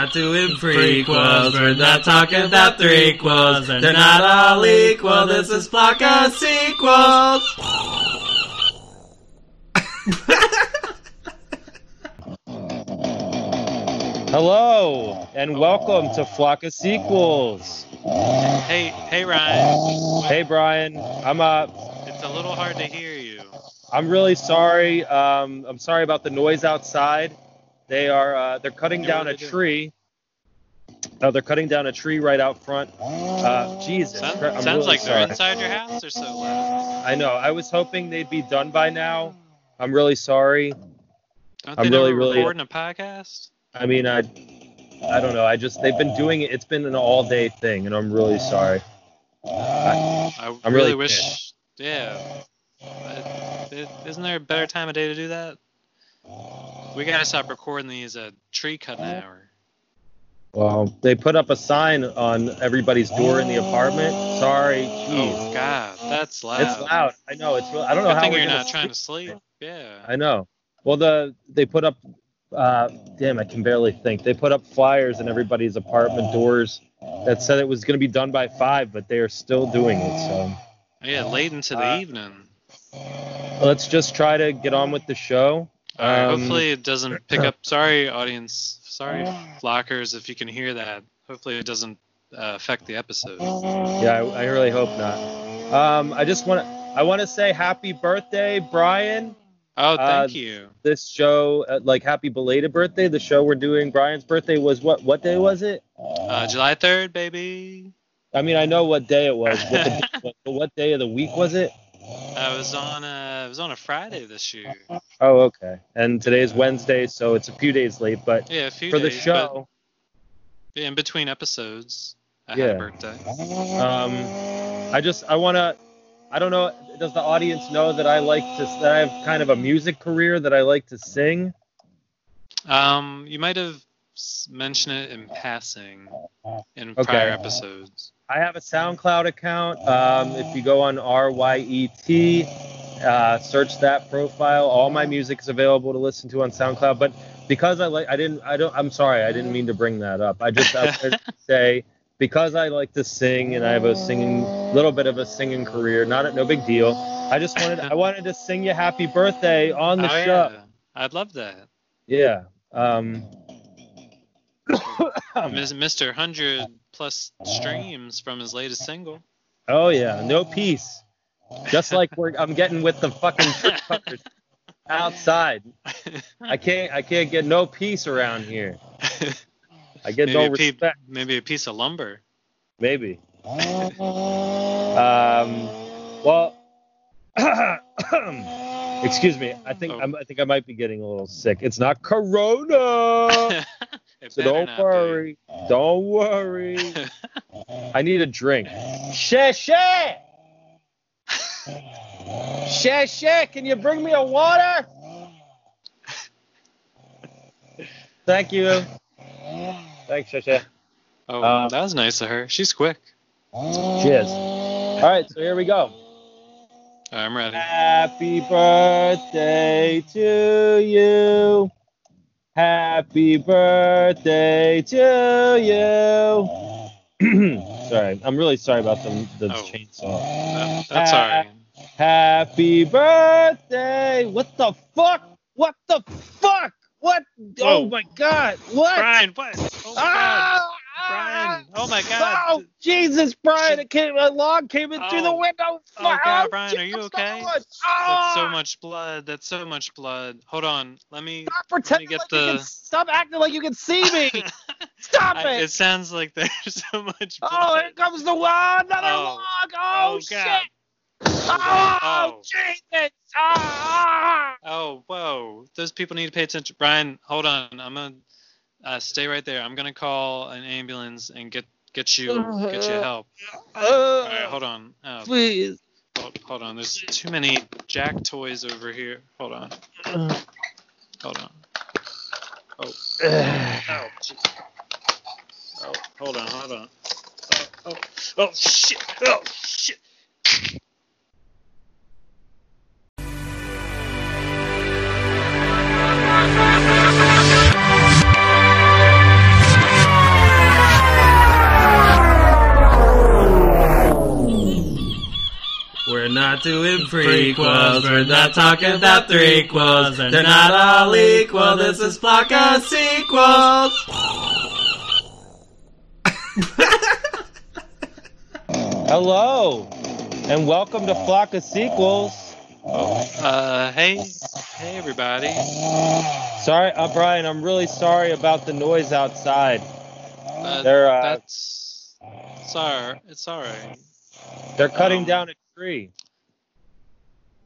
not doing prequels. We're not talking about threequels. They're not all equal. This is Flock of Sequels. Hello, and welcome to Flock of Sequels. Hey, Ryan. Hey, Brian. I'm up. It's a little hard to hear you. I'm really sorry. I'm sorry about the noise outside. They are they're cutting down a tree. Oh, they're cutting down a tree right out front. Jesus. Sounds like they're inside your house or so loud. I know. I was hoping they'd be done by now. I'm really sorry. Aren't they recording a podcast? I mean, I don't know. They've been doing it. It's been an all-day thing, and I'm really sorry. I really wish. Yeah. Isn't there a better time of day to do that? We gotta stop recording these tree cutting hour. Well, they put up a sign on everybody's door in the apartment. Sorry. Jeez. Oh God, that's loud. It's loud. I know. It's real. I don't know how you're not trying to sleep. Yeah. I know. Well, they put up. Damn, I can barely think. They put up flyers in everybody's apartment doors that said it was going to be done by 5, but they are still doing it. So yeah, late into the evening. Let's just try to get on with the show. All right, hopefully it doesn't pick up. Sorry, audience. Sorry, Flockers, if you can hear that. Hopefully it doesn't affect the episode. Yeah, I really hope not. I want to say happy birthday, Brian. Oh, thank you. This show, happy belated birthday. The show we're doing, Brian's birthday was what? What day was it? July 3rd, baby. I mean, I know what day it was. What day of the week was it? It was on a Friday this year. Oh, okay. And today's Wednesday, so it's a few days late. But yeah, for the show. But in between episodes, I had a birthday. I don't know. Does the audience know that that I have kind of a music career that I like to sing? You might have mentioned it in passing in prior episodes. I have a SoundCloud account. If you go on R-Y-E-T, search that profile. All my music is available to listen to on SoundCloud. But because I'm sorry, I didn't mean to bring that up. I was going to say. Because I like to sing and I have a little bit of a singing career, no big deal. I wanted to sing you happy birthday on the show. Yeah. I'd love that. Yeah. Mr. 100 plus streams from his latest single. Oh yeah, no peace. Just like I'm getting with the fucking trick fuckers outside. I can't get no peace around here. I get no respect. Maybe a piece of lumber. Maybe. Well, excuse me. I think I might be getting a little sick. It's not Corona. So Don't worry. I need a drink. Shasha, can you bring me a water? Thank you. Thanks, Shasha. Oh, that was nice of her. She's quick. She is. All right, so here we go. I'm ready. Happy birthday to you. Happy birthday to you. Sorry, I'm really sorry about the chainsaw. No, that's all right. Happy birthday. What the fuck? What the fuck? What? Whoa. Oh my God! What? Brian, what? Oh my God! Brian, oh my God! Oh Jesus, Brian! A log came in through the window. Oh God, Brian, are you okay? That's so much blood. Hold on, stop acting like you can see me. Stop it! It sounds like there's so much blood. Oh, here comes the wild another log. Oh God. Shit! Oh, Jesus! Ah! Oh, whoa! Those people need to pay attention. Brian, hold on. I'm gonna stay right there. I'm gonna call an ambulance and get you help. All right, hold on. Please. Hold on. There's too many Jack toys over here. Hold on. Oh. Oh, geez. Oh, hold on. Oh, shit! Oh, shit! not doing prequels. We're not talking about threequels. They're not all equal. This is Flock of Sequels. Hello, and welcome to Flock of Sequels. Hey everybody. Sorry, Brian, I'm really sorry about the noise outside. That's sorry. It's all right. They're cutting down a tree.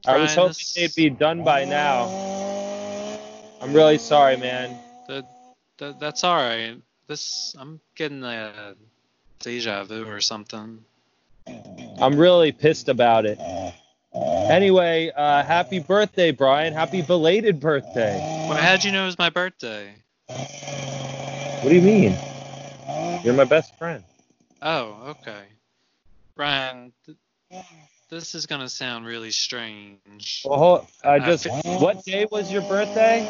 I was hoping they'd be done by now. I'm really sorry, man. That's all right. I'm getting a deja vu or something. I'm really pissed about it. Anyway, happy birthday, Brian. Happy belated birthday. Well, how'd you know it was my birthday? What do you mean? You're my best friend. Oh, okay. Brian, this is going to sound really strange. Well, what day was your birthday?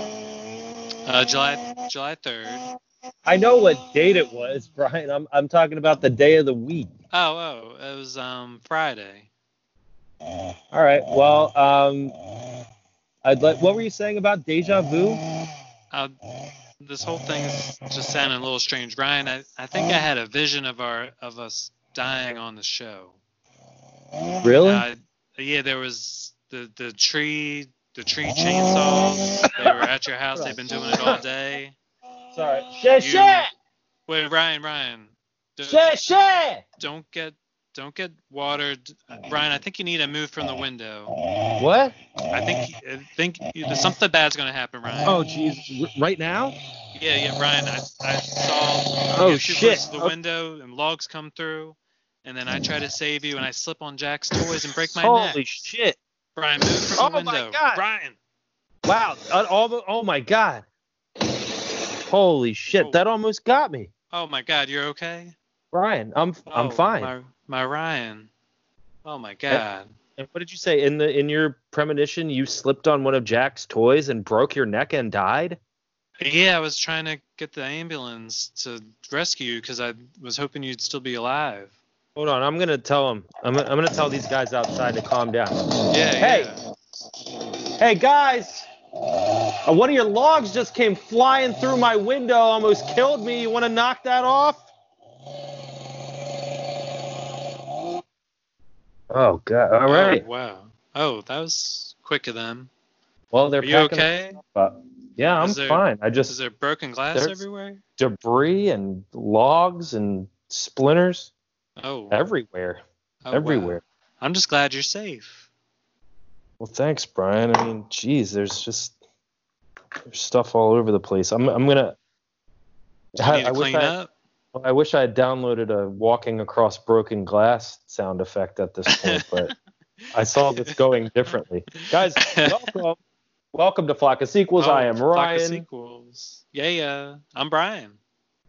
July 3rd. I know what date it was, Brian. I'm talking about the day of the week. Oh, it was Friday. All right. Well, what were you saying about deja vu? This whole thing's just sounding a little strange, Brian. I think I had a vision of us dying on the show. Really? Yeah, there was the tree chainsaws. They were at your house. They've been doing it all day. Sorry. Shit. Wait, Ryan. Shit. Don't get watered, Brian. I think you need to move from the window. What? I think something bad's gonna happen, Ryan. Oh, jeez, right now? Yeah, Ryan. I saw. Oh shit! The window and logs come through, and then I try to save you, and I slip on Jack's toys and break my neck. Holy shit! Brian, move from the window. Oh my god, Brian! Wow! Oh my god! Holy shit! Oh. That almost got me. Oh my god! You're okay? Brian, I'm fine. My Ryan. Oh my god. And what did you say? In your premonition you slipped on one of Jack's toys and broke your neck and died? Yeah, I was trying to get the ambulance to rescue you because I was hoping you'd still be alive. Hold on, I'm gonna tell them. I'm gonna tell these guys outside to calm down. Yeah. Hey guys! One of your logs just came flying through my window, almost killed me. You wanna knock that off? Oh, God. All right. Oh, wow. Oh, that was quick of them. Well, they're you okay? Yeah, I'm fine. Is there broken glass everywhere? Debris and logs and splinters. Oh. Everywhere. Oh, everywhere. Wow. I'm just glad you're safe. Well, thanks, Brian. I mean, geez, there's stuff all over the place. I'm going to... I clean up? I wish I had downloaded a walking across broken glass sound effect at this point, but I saw this going differently. Guys, welcome to Flock of Sequels. I am Ryan. Flock of Sequels. Yeah. I'm Brian.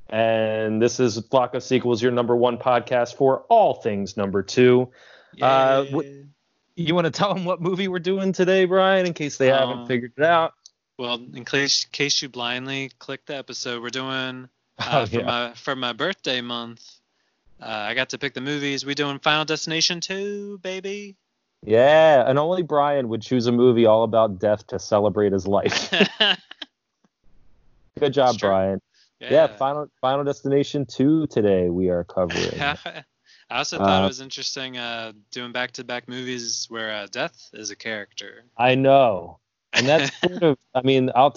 And this is Flock of Sequels, your number one podcast for all things number two. Yeah. You want to tell them what movie we're doing today, Brian, in case they haven't figured it out? Well, in case you blindly clicked the episode, we're doing... For my birthday month, I got to pick the movies. We doing Final Destination 2, baby. Yeah, and only Brian would choose a movie all about death to celebrate his life. Good job, Brian. Yeah, Final Destination 2 today we are covering. I also thought it was interesting doing back-to-back movies where death is a character. I know. And that's sort of, I mean, I'll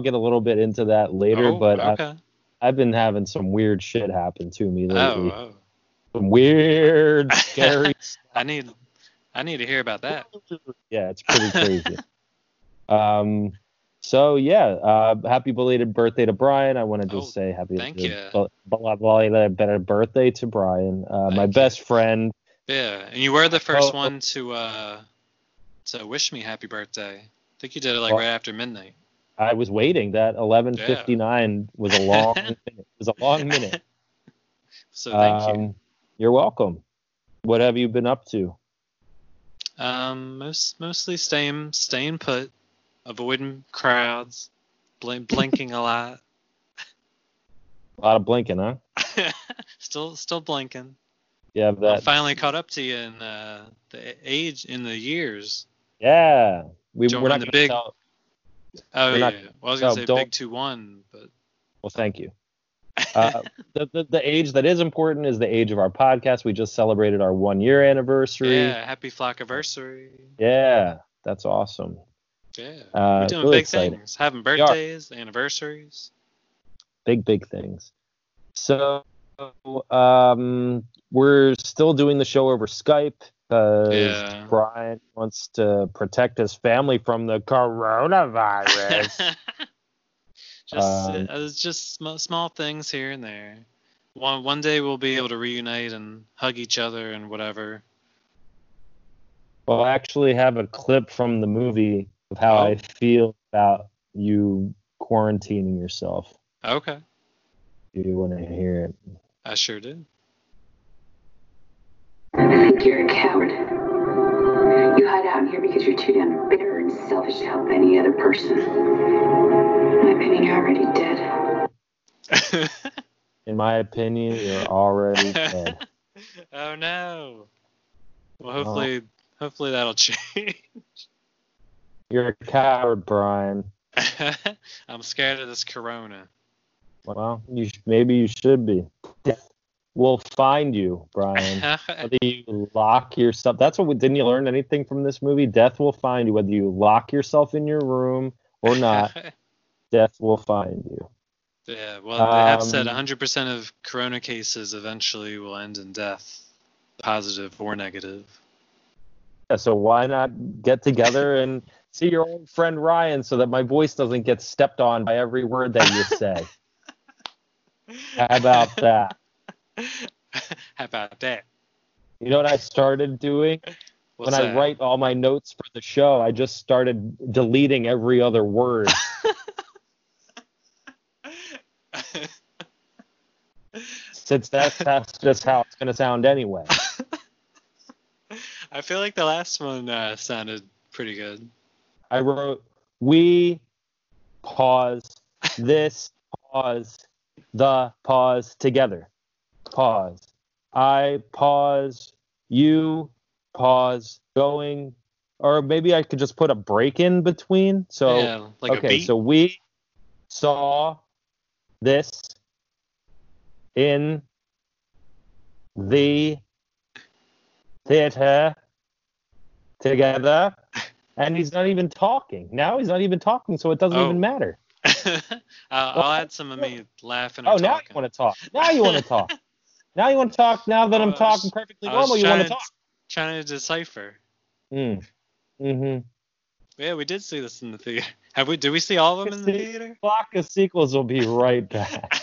get a little bit into that later, but... Okay. I've been having some weird shit happen to me lately. Oh. Some weird, scary stuff. I need to hear about that. Yeah, it's pretty crazy. So, yeah, happy belated birthday to Brian. I want to just say happy belated birthday to Brian, my best friend. Yeah, and you were the first one to wish me happy birthday. I think you did it right after midnight. I was waiting. That 11:59 was a long minute. So thank you. You're welcome. What have you been up to? Mostly staying put, avoiding crowds, blinking a lot. A lot of blinking, huh? Still blinking. You have that. I finally caught up to you in the age, in the years. Yeah. We're not the big. Tell, oh, yeah. Not, well, I was going to say big 2-1, but. Well, thank you. The age that is important is the age of our podcast. We just celebrated our 1-year anniversary. Yeah, happy Flockiversary. Yeah, that's awesome. Yeah, we're doing really big exciting things, having birthdays, anniversaries. Big things. So we're still doing the show over Skype because Brian wants to protect his family from the coronavirus. Just small things here and there. One day we'll be able to reunite and hug each other and whatever. Well, I actually have a clip from the movie of how I feel about you quarantining yourself. Okay. You want to hear it? I sure do. I think you're a coward. You hide out here because you're too damn bitter and selfish to help any other person. In my opinion, you're already dead. Oh no. Well, hopefully that'll change. You're a coward, Brian. I'm scared of this corona. Well, maybe you should be. We'll find you, Brian. Whether you lock yourself. That's what didn't you learn anything from this movie? Death will find you, whether you lock yourself in your room or not. Death will find you. Yeah, well, they have said 100% of corona cases eventually will end in death, positive or negative. Yeah, so why not get together and see your old friend Ryan so that my voice doesn't get stepped on by every word that you say? How about that? How about that? You know what I started doing? What's when that? I write all my notes for the show, I just started deleting every other word. Since that's just how it's going to sound anyway. I feel like the last one sounded pretty good. I wrote, we pause, this pause, the pause together. Pause. I pause, you pause, going. Or maybe I could just put a break in between. So, yeah, like a beat. So we saw this. In the theater together, and he's not even talking. Now he's not even talking, so it doesn't even matter. I'll add some of me laughing. Oh, now you want to talk. Now you want to talk. Now you want to talk. Now that I'm talking perfectly normal, you want to talk. Trying to decipher. Mm-hmm. Yeah, we did see this in the theater. Do we see all of them in the theater? Flock of Sequels will be right back.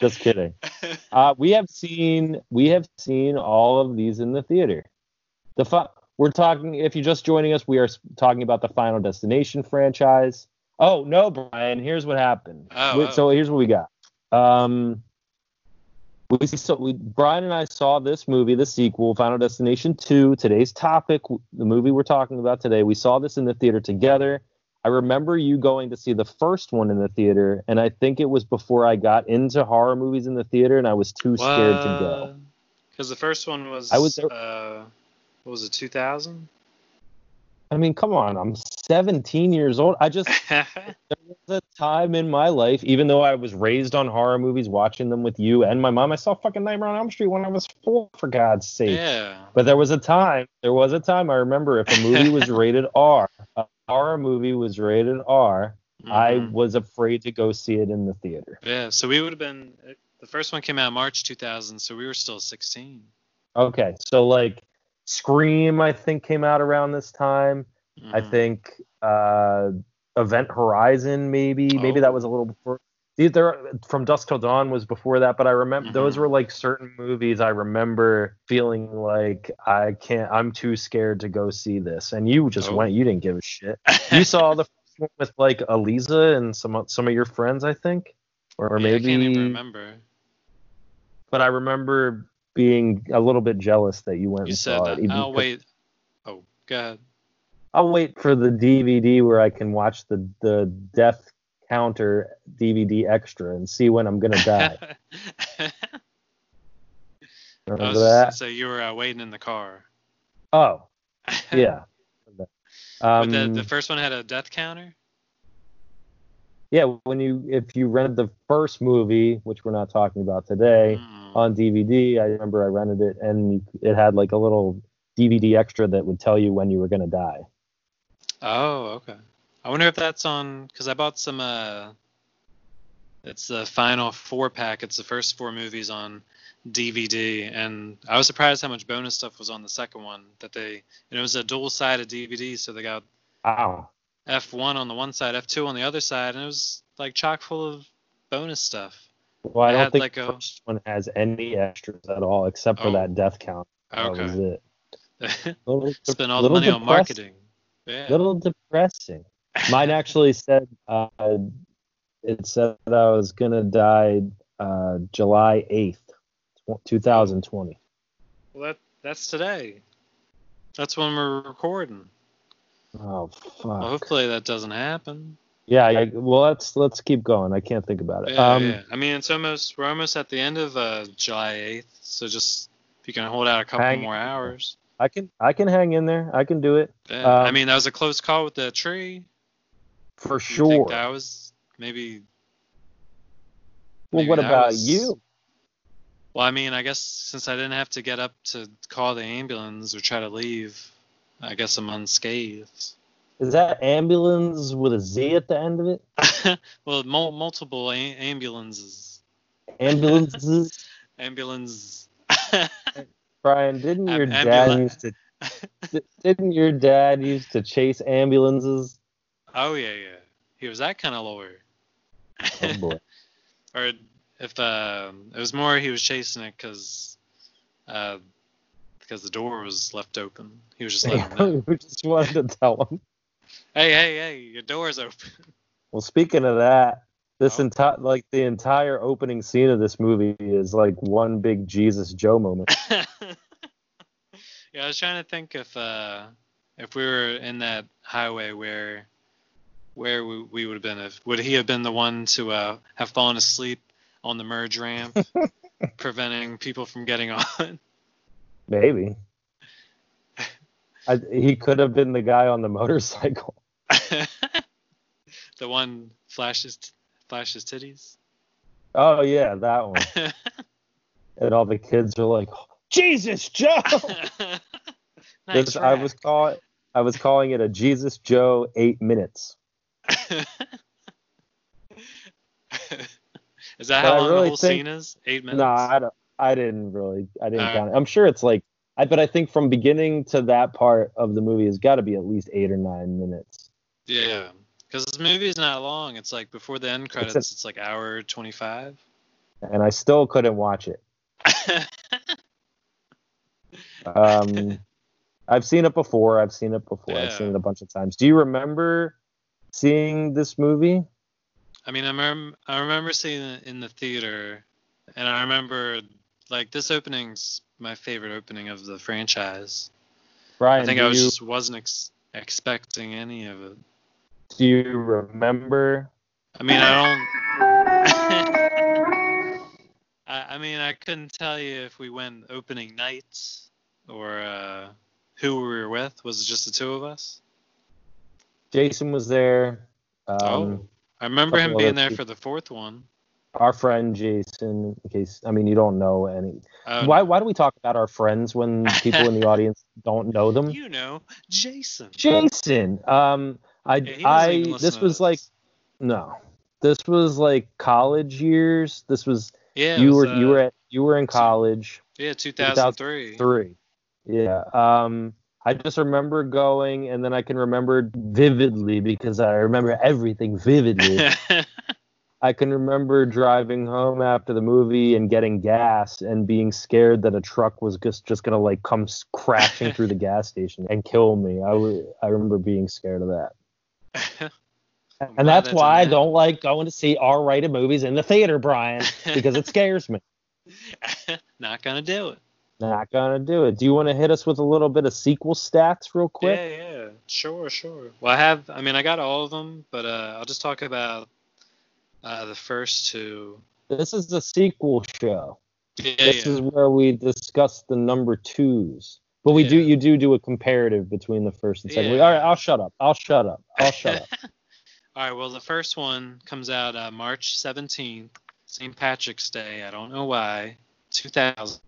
Just kidding. We have seen all of these in the theater. We're talking. If you're just joining us, we are talking about the Final Destination franchise. Oh no, Brian! Here's what happened. So here's what we got. Brian and I saw this movie, the sequel, Final Destination 2. Today's topic, the movie we're talking about today. We saw this in the theater together. I remember you going to see the first one in the theater, and I think it was before I got into horror movies in the theater, and I was too scared to go. Because the first one was what was it, 2000? I mean, come on, I'm 17 years old. There was a time in my life, even though I was raised on horror movies, watching them with you and my mom. I saw fucking Nightmare on Elm Street when I was 4, for God's sake. Yeah. But there was a time I remember if a movie was rated R, our movie was rated R, mm-hmm. I was afraid to go see it in the theater. Yeah, so we would have been... The first one came out March 2000, so we were still 16. Okay, so like Scream, I think, came out around this time. Mm-hmm. I think Event Horizon, maybe that was a little before. From Dusk Till Dawn was before that, but I remember those were like certain movies I remember feeling like I'm too scared to go see this. And you just went, you didn't give a shit. You saw the first one with like Aliza and some of your friends, I think, or maybe. I can't even remember. But I remember being a little bit jealous that you went. You and said saw that. It, I'll wait. Oh, go ahead. I'll wait for the DVD where I can watch the death counter DVD extra and see when I'm gonna die. Remember that? So you were waiting in the car. Oh, yeah. But the first one had a death counter? Yeah, if you rented the first movie, which we're not talking about today, on DVD, I remember I rented it, and it had like a little DVD extra that would tell you when you were going to die. Oh, okay. I wonder if that's on, because I bought some, it's the final 4-pack. It's the first 4 movies on DVD, and I was surprised how much bonus stuff was on the second one that they, and it was a dual-sided DVD, so they got F1 on the one side, F2 on the other side, and it was like chock full of bonus stuff. Well, I don't think the first one has any extras at all except for that death count. Okay. That was it. Spent all the money on marketing. Yeah. Little depressing. Mine actually said that I was gonna die July 8th, 2020. Well, that's today. That's when we're recording. Oh fuck. Well, hopefully that doesn't happen. Yeah. Well, let's keep going. I can't think about it. Yeah. I mean, we're almost at the end of July 8th, so just if you can hold out a couple more hours. I can hang in there. I can do it. Yeah. I mean, that was a close call with the tree. For sure. Think that was maybe. Well, what about you? Well, I mean, I guess since I didn't have to get up to call the ambulance or try to leave, I guess I'm unscathed. Is that ambulance with a Z at the end of it? Well, multiple ambulances. Ambulances? Ambulance. Brian, didn't your dad used to chase ambulances? Oh yeah. He was that kind of lawyer. Oh boy. Or if it was more, he was chasing it because the door was left open. He was just letting him. We just wanted to tell him. Hey, your door's open. Well, speaking of that. The entire opening scene of this movie is like one big Jesus Joe moment. Yeah, I was trying to think if we were in that highway where we would have been. Would he have been the one to have fallen asleep on the merge ramp, preventing people from getting on? Maybe. He could have been the guy on the motorcycle. The one flashes titties. Oh yeah, that one. And all the kids are like, oh, Jesus Joe. Nice track. I was calling it a Jesus Joe 8 minutes. Is that how long the whole scene is? 8 minutes? No, I didn't count it. I'm sure it's like, but I think from beginning to that part of the movie has got to be at least 8 or 9 minutes. Yeah. Because this movie is not long. It's like before the end credits, it's like hour 25. And I still couldn't watch it. I've seen it before. Yeah. I've seen it a bunch of times. Do you remember seeing this movie? I mean, I remember seeing it in the theater. And I remember, like, this opening's my favorite opening of the franchise. Brian, I think just wasn't expecting any of it. Do you remember? I mean, I don't. I couldn't tell you if we went opening night or who we were with. Was it just the two of us? Jason was there. I remember him being there for the fourth one. Our friend Jason, in case you don't know any. Why do we talk about our friends when people in the audience don't know them? You know, Jason. This was like college years. This was you were in college. Yeah, 2003. Yeah. I just remember going, and then I can remember vividly because I remember everything vividly. I can remember driving home after the movie and getting gas and being scared that a truck was just gonna like come crashing through the gas station and kill me. I remember being scared of that. And that's why I don't like going to see R-rated movies in the theater, Brian, because it scares me. Not gonna do it. Do you want to hit us with a little bit of sequel stats real quick? Yeah. Sure. Well, I got all of them, but I'll just talk about the first two. This is a sequel show. This is where we discuss the number twos. But we do a comparative between the first and second. Yeah. All right, I'll shut up. All right, well, the first one comes out March 17th, St. Patrick's Day. I don't know why. 2000.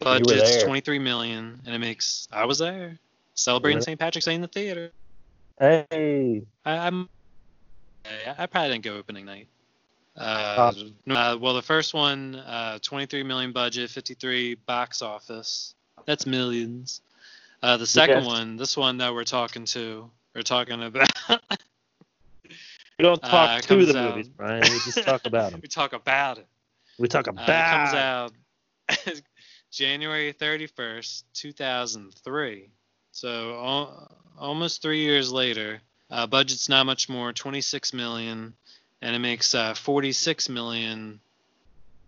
Budget's $23 million, and it makes... I was there. Celebrating St. Patrick's Day in the theater. Hey. I probably didn't go opening night. Well, the first one, $23 million budget, 53 box office. That's millions. The second one, this one that we're talking about. We don't talk to the movies, Brian. We just talk about them. We talk about it. It comes out January 31st, 2003. So almost 3 years later. Budget's not much more, $26 million. And it makes $46 million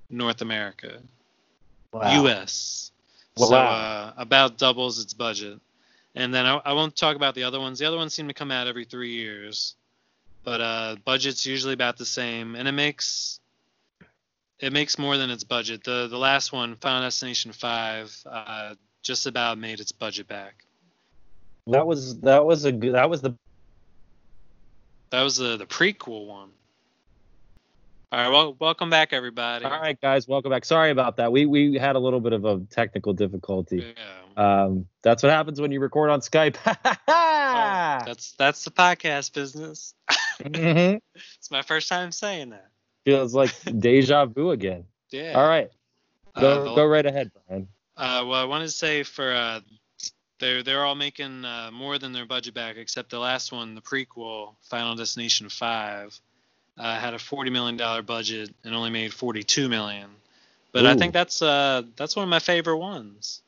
North America. Wow. U.S. Wow. So about doubles its budget. And then I won't talk about the other ones. The other ones seem to come out every 3 years. But budget's usually about the same. And it makes more than its budget. The last one, Final Destination 5, just about made its budget back. That was the prequel one. All right, well, welcome back, everybody. All right, guys, welcome back. Sorry about that. We had a little bit of a technical difficulty. Yeah. That's what happens when you record on Skype. Oh, that's the podcast business. Mm-hmm. It's my first time saying that. Feels like deja vu again. Yeah. All right. Go right ahead, Brian. Well, I wanted to say for they're all making more than their budget back, except the last one, the prequel, Final Destination 5. Had a $40 million budget and only made $42 million. But ooh. I think that's one of my favorite ones.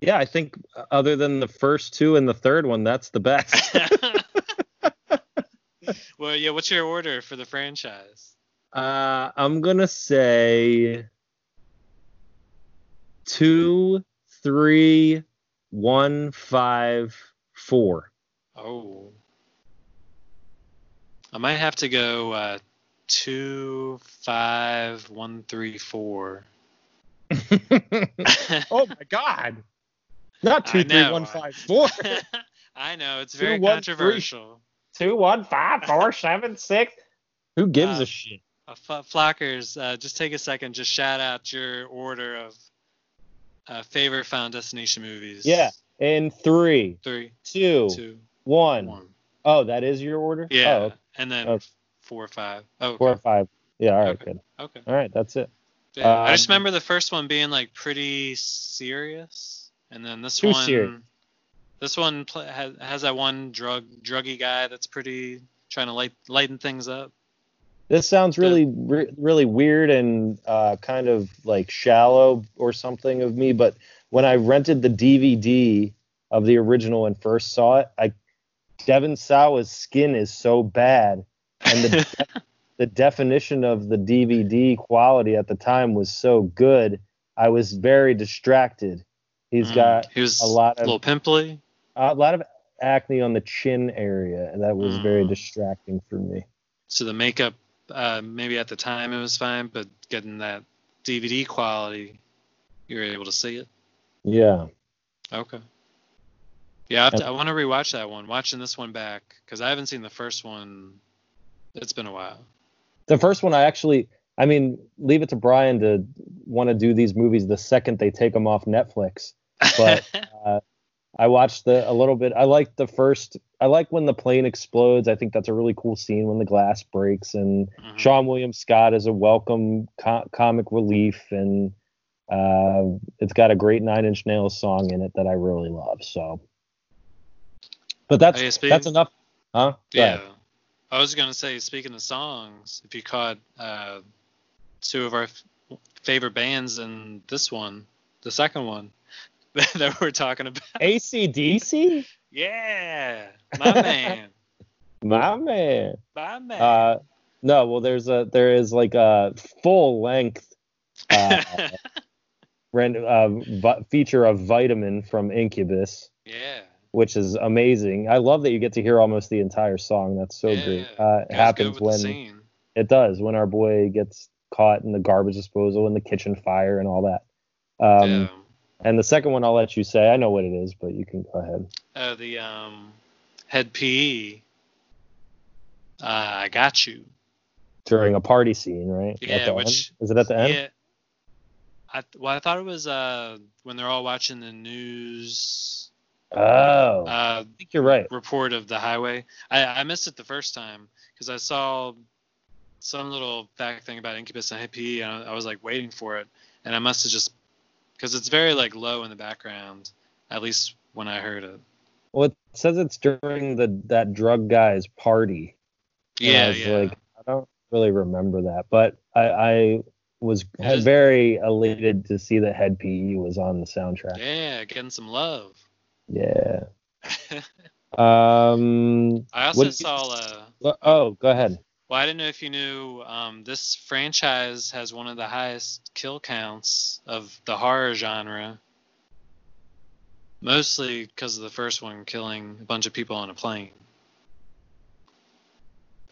Yeah, I think other than the first two and the third one, that's the best. Well, yeah, what's your order for the franchise? I'm going to say 2, 3, 1, 5, 4. Oh. I might have to go 2, 5, 1, 3, 4. Oh my God! Not 2, 3, 1, 5, 4. I know it's very controversial. 2, 1, 5, 4, 7, 6. Who gives a shit? Flockers, just take a second. Just shout out your order of favorite Final Destination movies. Yeah, in 3, 2, 1. Oh, that is your order? Yeah. Oh, okay. And then 4 or 5. Oh, okay. 4 or 5. Yeah, all right, okay. Good. Okay. All right, that's it. Yeah, I just remember the first one being like pretty serious, and then this one, serious. This one has that one druggy guy that's pretty trying to lighten things up. This sounds really, really weird and kind of like shallow or something of me, but when I rented the DVD of the original and first saw it, Devin Sawa's skin is so bad, and the definition of the DVD quality at the time was so good. I was very distracted. He's got a little pimply, a lot of acne on the chin area, and that was very distracting for me. So the makeup, maybe at the time it was fine, but getting that DVD quality, you were able to see it. Yeah. Okay. Yeah, I want to rewatch that one. Watching this one back because I haven't seen the first one. It's been a while. The first one, leave it to Brian to want to do these movies the second they take them off Netflix. But I watched a little bit. I like the first. I like when the plane explodes. I think that's a really cool scene when the glass breaks and Sean William Scott is a welcome comic relief, and it's got a great Nine Inch Nails song in it that I really love. So. But that's enough, huh? Yeah. I was going to say, speaking of songs, if you caught two of our favorite bands in this one, the second one that we're talking about. AC/DC? Yeah. My man. My man. No, well, there is like a full length feature of Vitamin from Incubus. Yeah. Which is amazing. I love that you get to hear almost the entire song. That's so great. It happens when it does, when our boy gets caught in the garbage disposal and the kitchen fire and all that. Yeah. And the second one, I'll let you say. I know what it is, but you can go ahead. The Head PE. I got you. During a party scene, right? Yeah. Which end? Is it at the end? Yeah. I thought it was when they're all watching the news. Oh. I think you're right. Report of the highway. I missed it the first time because I saw some little fact thing about Incubus and Head PE, and I was like waiting for it, and I must have just. Because it's very like low in the background, at least when I heard it. Well, it says it's during that drug guy's party. Yeah, like, I don't really remember that, but I was very elated to see that Head PE was on the soundtrack. Yeah, getting some love. Yeah. I also saw. Oh, go ahead. Well, I didn't know if you knew, this franchise has one of the highest kill counts of the horror genre. Mostly because of the first one killing a bunch of people on a plane.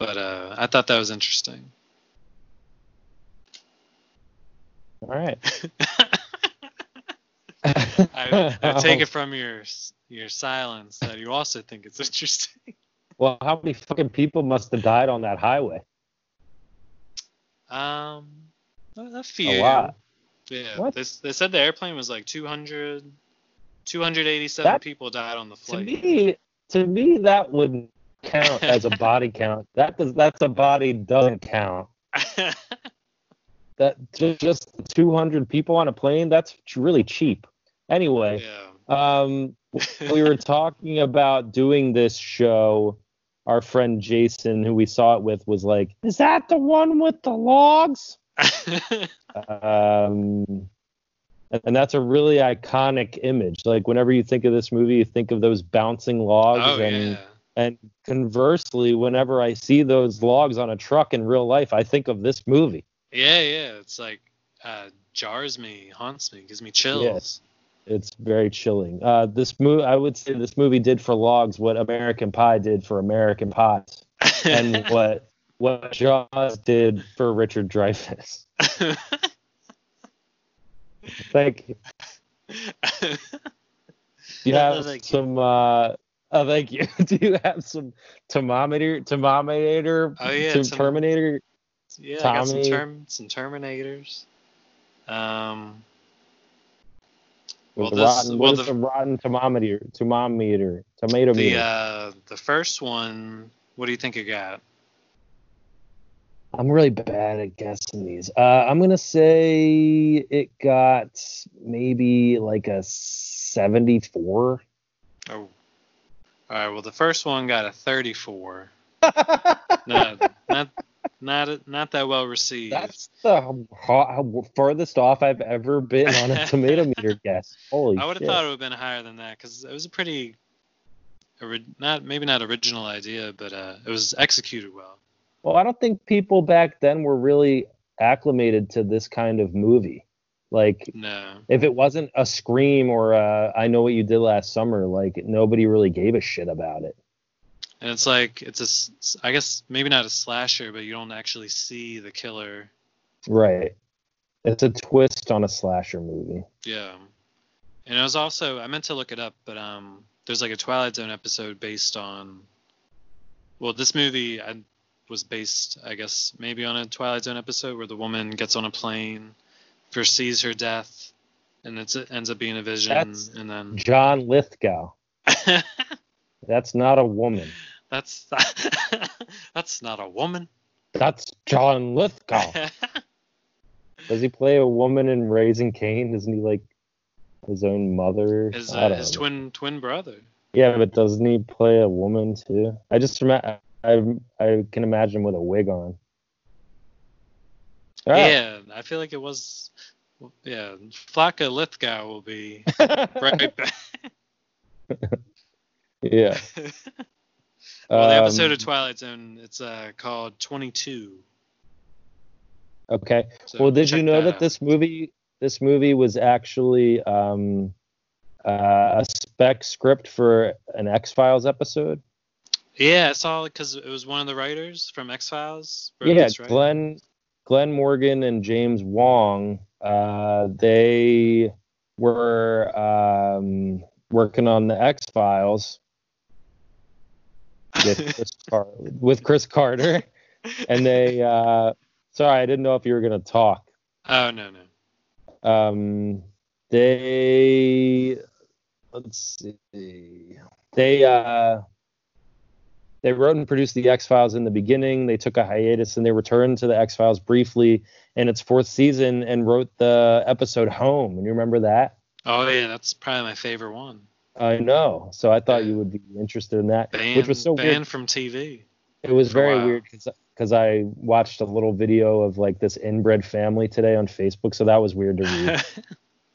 But I thought that was interesting. All right. I take it from your silence that you also think it's interesting. Well, how many fucking people must have died on that highway? A few. A lot. Yeah. What? They said the airplane was like 287 people died on the flight. To me, that wouldn't count as a body count. That's a body doesn't count. That just 200 people on a plane. That's really cheap. Anyway, yeah. We were talking about doing this show. Our friend Jason, who we saw it with, was like, is that the one with the logs? And that's a really iconic image. Like, whenever you think of this movie, you think of those bouncing logs. Oh, and, yeah. And conversely, whenever I see those logs on a truck in real life, I think of this movie. Yeah, yeah. It's like, jars me, haunts me, gives me chills. Yeah, it's very chilling. I would say this movie did for logs what American Pie did for American Pies. And what Jaws did for Richard Dreyfuss. Thank you. Thank you. Do you have some Thermometer? Oh, yeah. Terminator? Yeah, Tommy. I got some Terminators. Rotten tomato meter. The first one, what do you think it got? I'm really bad at guessing these. I'm going to say it got maybe like a 74. Oh. All right, well, the first one got a 34. Not that well received. That's the farthest off I've ever been on a tomato meter guess. Holy shit. I would have thought it would have been higher than that because it was a pretty, not original idea, but it was executed well. Well, I don't think people back then were really acclimated to this kind of movie. Like, no. If it wasn't a Scream or I Know What You Did Last Summer, like nobody really gave a shit about it. And it's like, I guess maybe not a slasher, but you don't actually see the killer. Right. It's a twist on a slasher movie. Yeah. And it was also, I meant to look it up, but there's like a Twilight Zone episode based on, well, this movie was based, I guess, maybe on a Twilight Zone episode where the woman gets on a plane, foresees her death, and it ends up being a vision. That's and then John Lithgow. That's not a woman. That's not a woman. That's John Lithgow. Does he play a woman in Raising Cain? Isn't he like his own mother? His twin brother. Yeah, but doesn't he play a woman too? I just I can imagine with a wig on. All right. Yeah, I feel like it was. Yeah, Flock of Lithgow will be right back. Yeah. Well, the episode of Twilight Zone, it's called 22. Okay. So well, did you know that this movie was actually a spec script for an X-Files episode? Yeah, I saw it because it was one of the writers from X-Files. Yeah, Glenn Glenn Morgan and James Wong, they were working on the X-Files with Chris Carter. And they, sorry, I didn't know if you were going to talk. Oh, no. They wrote and produced the X-Files in the beginning. They took a hiatus and they returned to the X-Files briefly in its fourth season and wrote the episode Home. And you remember that? Oh, yeah. That's probably my favorite one. I know. So I thought you would be interested in that, which was so weird. Banned from TV. It was very weird because I watched a little video of like this inbred family today on Facebook. So that was weird to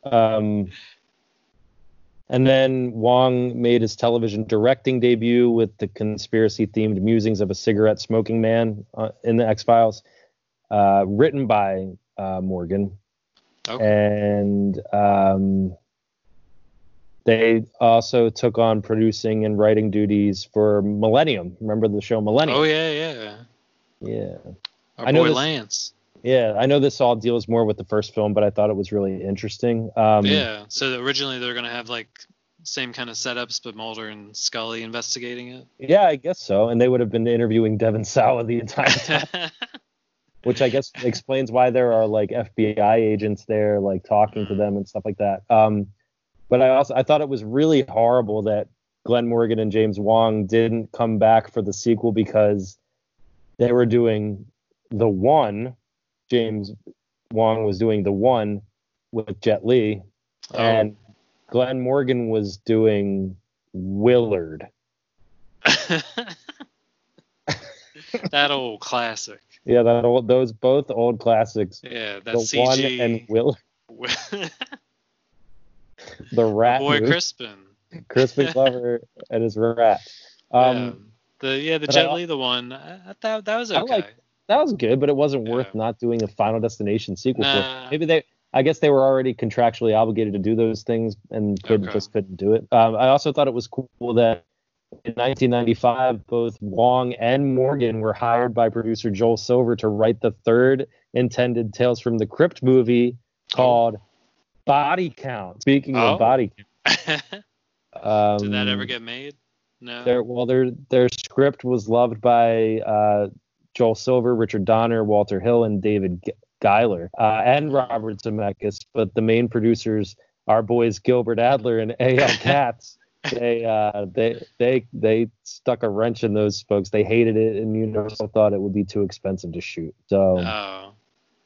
read. And then Wong made his television directing debut with the conspiracy-themed musings of a cigarette-smoking man in The X-Files, written by Morgan. Okay. And they also took on producing and writing duties for Millennium. Remember the show Millennium? Oh, yeah. Our boy Lance. Yeah, I know this all deals more with the first film, but I thought it was really interesting. Yeah, so originally they're going to have like same kind of setups, but Mulder and Scully investigating it. Yeah, I guess so. And they would have been interviewing Devin Sawa the entire time, which I guess explains why there are like FBI agents there, like talking to them and stuff like that. But I thought it was really horrible that Glenn Morgan and James Wong didn't come back for the sequel because they were doing The One. James Wong was doing The One with Jet Li, and Glenn Morgan was doing Willard. That old classic. Yeah, those both old classics. Yeah, that's The CG. One and Willard. The rat. The boy movie. Crispin Glover and his rat. The Jet Li, The One. I thought that was okay. That was good, but it wasn't worth not doing a Final Destination sequel. Nah. Maybe I guess they were already contractually obligated to do those things and couldn't do it. I also thought it was cool that in 1995, both Wong and Morgan were hired by producer Joel Silver to write the third intended Tales from the Crypt movie called Body Count. Speaking of Body Count. Did that ever get made? No. Their script was loved by... Joel Silver, Richard Donner, Walter Hill, and David Giler, and Robert Zemeckis. But the main producers, our boys Gilbert Adler and A.L. Katz, they stuck a wrench in those folks. They hated it, and Universal thought it would be too expensive to shoot. So,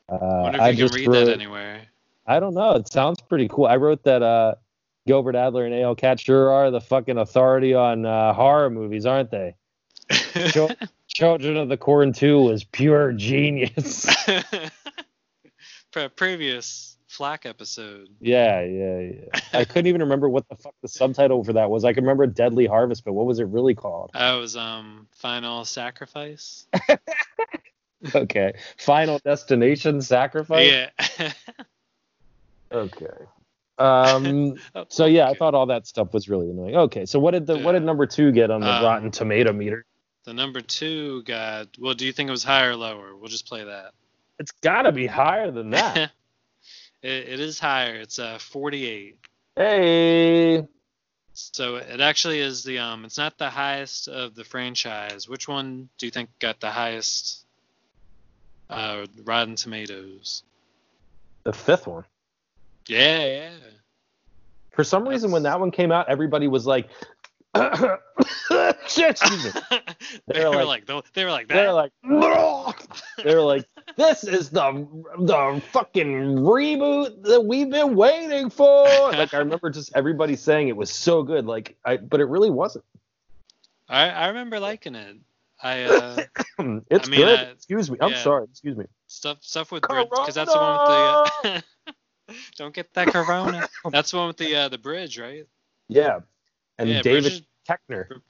I wonder if you can read that anywhere. I don't know. It sounds pretty cool. I wrote that Gilbert Adler and A.L. Katz sure are the fucking authority on horror movies, aren't they? So, Children of the Corn 2 was pure genius. Previous Flack episode. Yeah. I couldn't even remember what the fuck the subtitle for that was. I could remember Deadly Harvest, but what was it really called? It was Final Sacrifice. Okay. Final Destination Sacrifice? Yeah. Okay. I thought all that stuff was really annoying. Okay, so what did number 2 get on the Rotten Tomato meter? The number 2 got... Well, do you think it was higher or lower? We'll just play that. It's got to be higher than that. it is higher. It's 48. Hey! So it actually is the... It's not the highest of the franchise. Which one do you think got the highest Rotten Tomatoes? The 5th one. Yeah. For some reason, when that one came out, everybody was like... They were like, this is the fucking reboot that we've been waiting for. Like, I remember just everybody saying it was so good, like, but it really wasn't. I remember liking it. It's good. Excuse me. I'm sorry. Excuse me. Stuff with bridge, because that's the one with the. Don't get that corona. That's the one with the bridge, right? Yeah. And David Koechner.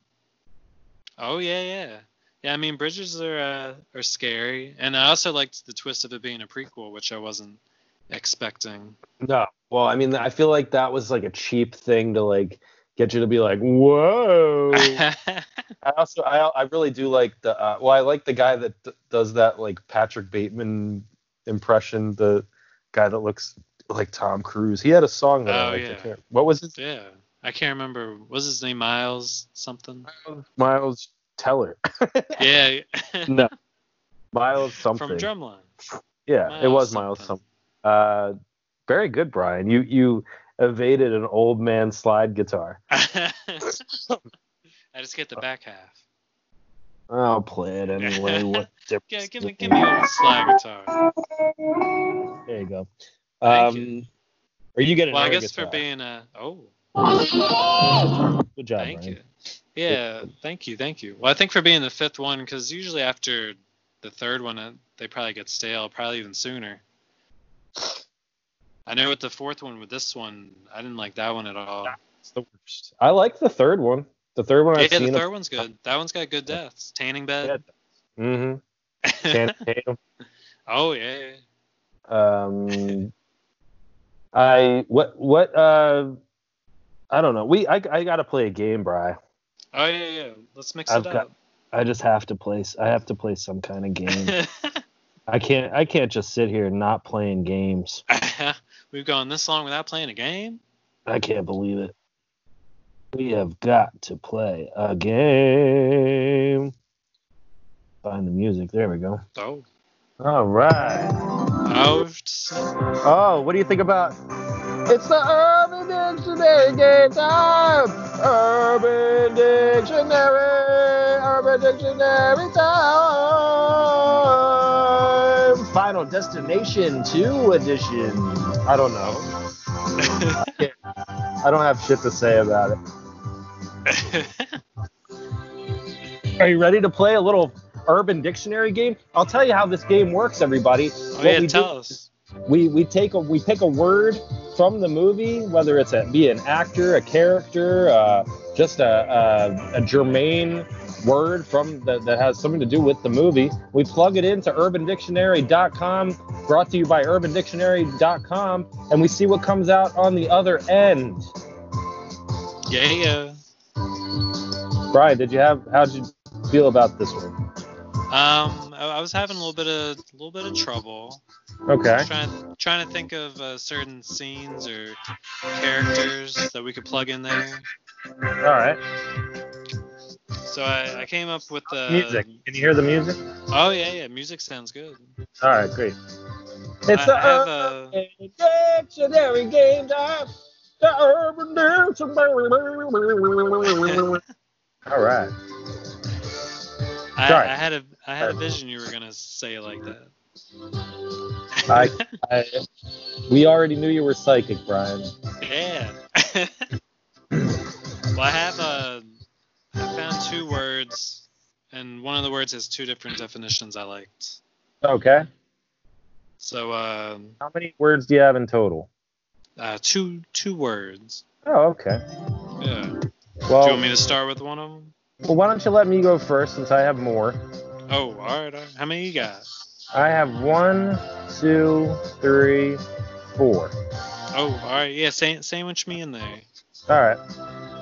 Oh, yeah. Yeah, I mean, bridges are scary. And I also liked the twist of it being a prequel, which I wasn't expecting. No. Well, I mean, I feel like that was like a cheap thing to like get you to be like, whoa. I really do like the... I like the guy that does that, like Patrick Bateman impression, the guy that looks like Tom Cruise. He had a song that I liked. Yeah. What was his name? Yeah. I can't remember. What was his name? Miles something? Miles Teller. Yeah. No. Miles something. From Drumline. Yeah, Miles, it was Miles something. Very good, Brian. You evaded an old man slide guitar. I just get the back half. I'll play it anyway. What difference? Give me a slide guitar. There you go. Thank you. Are you getting? Well, I guess guitar? For being a Good job. Thank Brian. You. Yeah, thank you. Well, I think for being the fifth one, because usually after the third one, they probably get stale, probably even sooner. I know with the fourth one, with this one, I didn't like that one at all. It's the worst. I like the third one. The third one I've seen. Yeah, the third one's good. That one's got good deaths. Tanning bed. Mm-hmm. Tanning. Oh, yeah. I don't know. I gotta play a game, Bri. Oh yeah. Let's mix it up. I have to play some kind of game. I can't just sit here not playing games. We've gone this long without playing a game? I can't believe it. We have got to play a game. Find the music. There we go. Oh. All right. Oh, what do you think about... It's the Urban Dictionary game time! Urban Dictionary time! Final Destination 2 edition. I don't know. I don't have shit to say about it. Are you ready to play a little... Urban Dictionary game? I'll tell you how this game works, everybody. Tell us. We pick a word from the movie, whether it's an actor, a character, just a germane word from that has something to do with the movie. We plug it into urbandictionary.com, brought to you by urbandictionary.com, and we see what comes out on the other end. Yeah. Brian, how'd you feel about this one? I was having a little bit of trouble. Okay. Trying to think of certain scenes or characters that we could plug in there. All right. So I came up with the music. Can you hear the music? Oh yeah, music sounds good. All right, great. It's the dictionary game time. The Urban Dictionary. All right. I had a vision you were gonna say it like that. We already knew you were psychic, Brian. Yeah. Well, I found two words, and one of the words has two different definitions I liked. Okay. So. How many words do you have in total? Two words. Oh, okay. Yeah. Well, do you want me to start with one of them? Well, why don't you let me go first, since I have more. Oh, all right. How many you got? I have 1, 2, 3, 4. Oh, all right. Yeah, sandwich me in there. All right.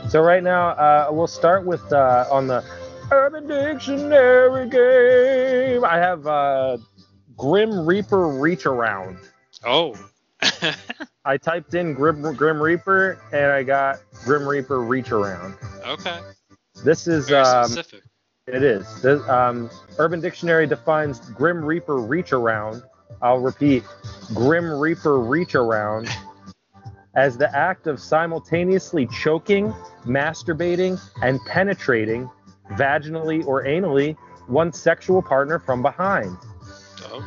So right now, we'll start with on the Urban Dictionary game. I have Grim Reaper Reach Around. Oh. I typed in Grim Reaper, and I got Grim Reaper Reach Around. Okay. This is specific. It is. This, Urban Dictionary defines Grim Reaper Reach Around. I'll repeat, Grim Reaper Reach Around as the act of simultaneously choking, masturbating, and penetrating vaginally or anally one's sexual partner from behind. Oh.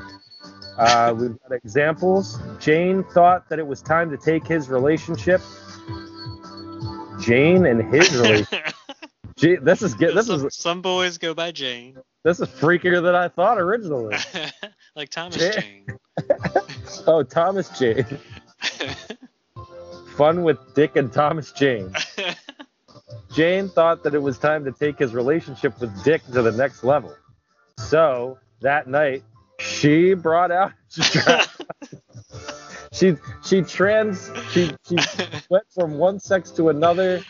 We've got examples. Jane thought that it was time to take his relationship. Jane and his relationship. Gee, this is good. Some boys go by Jane. This is freakier than I thought originally. Like Thomas Jane. Oh, Thomas Jane. Fun with Dick and Thomas Jane. Jane thought that it was time to take his relationship with Dick to the next level. So that night, she brought out. She went from one sex to another.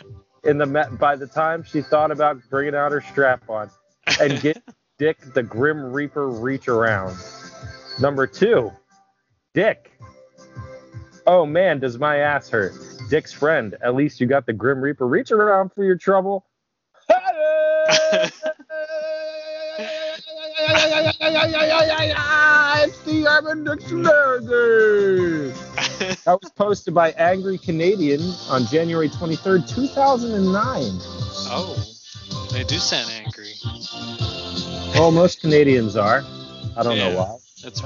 By the time she thought about bringing out her strap-on and get Dick the Grim Reaper Reach Around. Number 2, Dick. Oh, man, does my ass hurt. Dick's friend. At least you got the Grim Reaper reaching around for your trouble. It's the Urban Dictionary. That was posted by Angry Canadian on January 23rd, 2009. Oh, they do sound angry. Well, most Canadians are. I don't know why. That's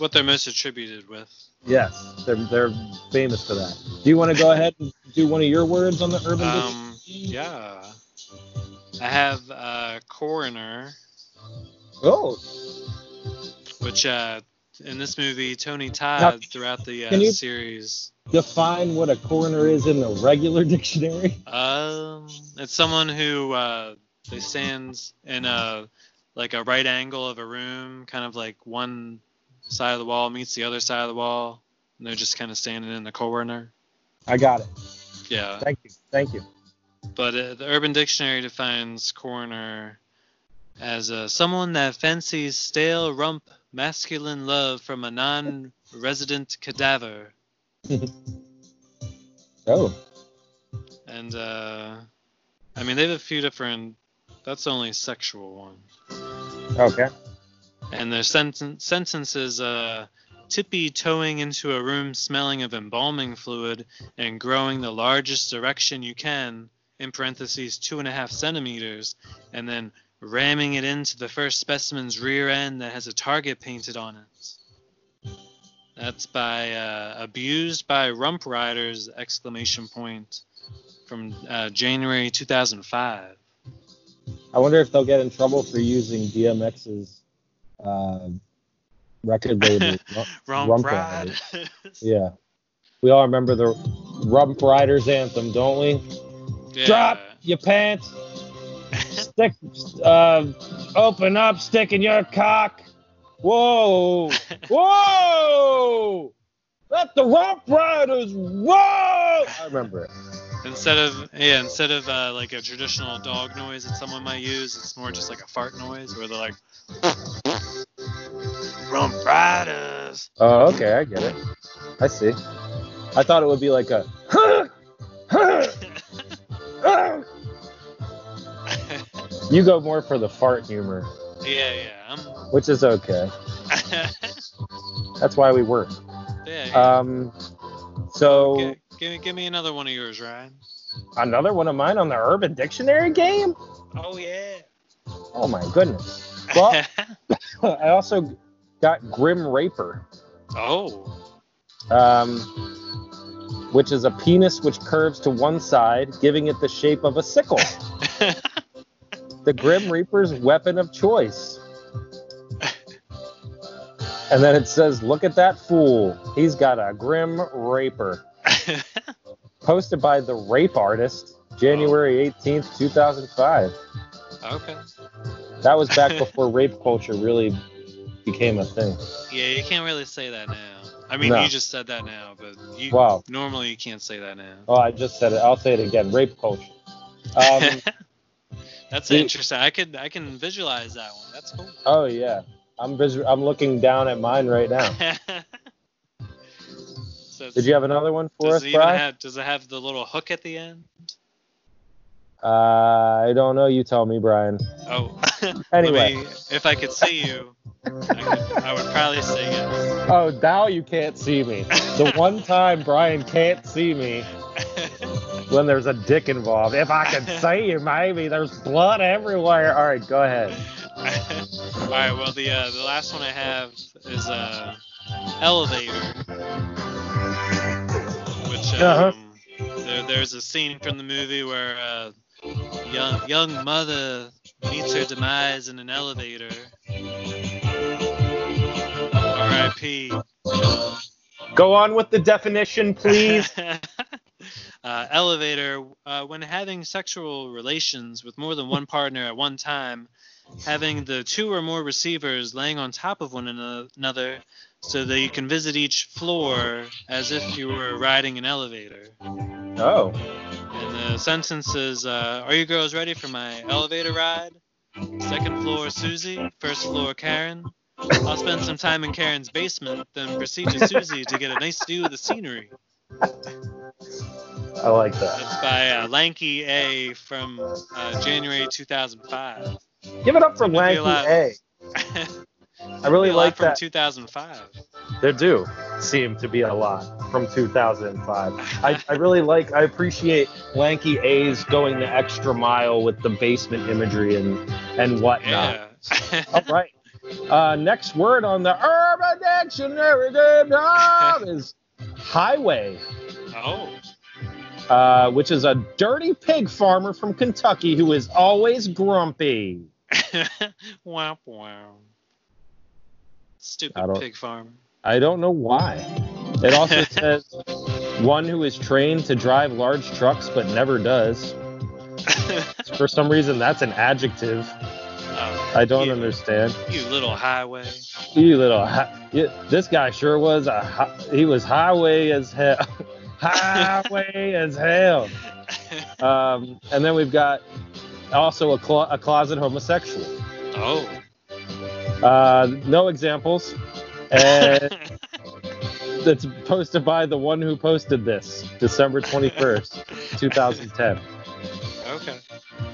what they're most attributed with. Yes, they're famous for that. Do you want to go ahead and do one of your words on the Urban Dictionary? Yeah. I have coroner. Oh. Which in this movie, Tony Todd throughout the series. Define what a coroner is in the regular dictionary. It's someone who they stands in a right angle of a room, kind of like one side of the wall meets the other side of the wall, and they're just kind of standing in the corner. I got it. Yeah. Thank you. But the Urban Dictionary defines coroner as someone that fancies stale rump masculine love from a non-resident cadaver. Oh. And, I mean, they have a few different... That's the only sexual one. Okay. And their sentence is tippy-toeing into a room smelling of embalming fluid and growing the largest erection you can, in parentheses 2.5 centimeters, and then ramming it into the first specimen's rear end that has a target painted on it. That's by Abused by Rump Riders! From January 2005. I wonder if they'll get in trouble for using DMX's record label. Rump Riders. Yeah. We all remember the Rump Riders anthem, don't we? Yeah. Drop your pants. Open up, sticking your cock. Whoa, whoa! Let the Rump Riders whoa! I remember it. Instead of like a traditional dog noise that someone might use, it's more just like a fart noise where they're like Rump Riders. Oh, okay, I get it. I see. I thought it would be like a. You go more for the fart humor. Yeah. Which is okay. That's why we work. Yeah. So. Give me another one of yours, Ryan. Another one of mine on the Urban Dictionary game? Oh, yeah. Oh, my goodness. Well, I also got Grim Reaper. Oh. Which is a penis which curves to one side, giving it the shape of a sickle. The Grim Reaper's weapon of choice. And then it says, look at that fool. He's got a Grim Reaper. Posted by The Rape Artist, January 18th, 2005. Okay. That was back before rape culture really became a thing. Yeah, you can't really say that now. I mean, no. You just said that now, but normally you can't say that now. Oh, I just said it. I'll say it again. Rape culture. That's interesting. I can visualize that one. That's cool. Oh yeah, I'm looking down at mine right now. So did you have another one for us, Brian? Does it have the little hook at the end? I don't know. You tell me, Brian. Oh. Anyway, if I could see you, I would probably sing it. Oh, now you can't see me. The one time Brian can't see me. When there's a dick involved. If I could see you, maybe. There's blood everywhere. All right, go ahead. All right, well, the last one I have is elevator. Which, there's a scene from the movie where young mother meets her demise in an elevator. R.I.P. Go on with the definition, please. Elevator, when having sexual relations with more than one partner at one time, having the two or more receivers laying on top of one another so that you can visit each floor as if you were riding an elevator. Oh. And the sentence is, are you girls ready for my elevator ride? Second floor, Susie. First floor, Karen. I'll spend some time in Karen's basement, then proceed to Susie to get a nice view of the scenery. I like that. That's by Lanky A from January 2005. Give it up from Lanky A. I really like that. From 2005. There do seem to be a lot from 2005. I really like, I appreciate Lanky A's going the extra mile with the basement imagery and whatnot. Yeah. All right. Next word on the Urban Dictionary is highway. Oh. Which is a dirty pig farmer from Kentucky who is always grumpy. Womp womp. Stupid pig farm. I don't know why. It also says one who is trained to drive large trucks but never does. For some reason, that's an adjective. I don't understand. You little highway. You little this guy sure was he was highway as hell. Highway as hell. And then we've got also a closet homosexual. Oh. No examples. And that's posted by the one who posted this, December 21st, 2010. Okay.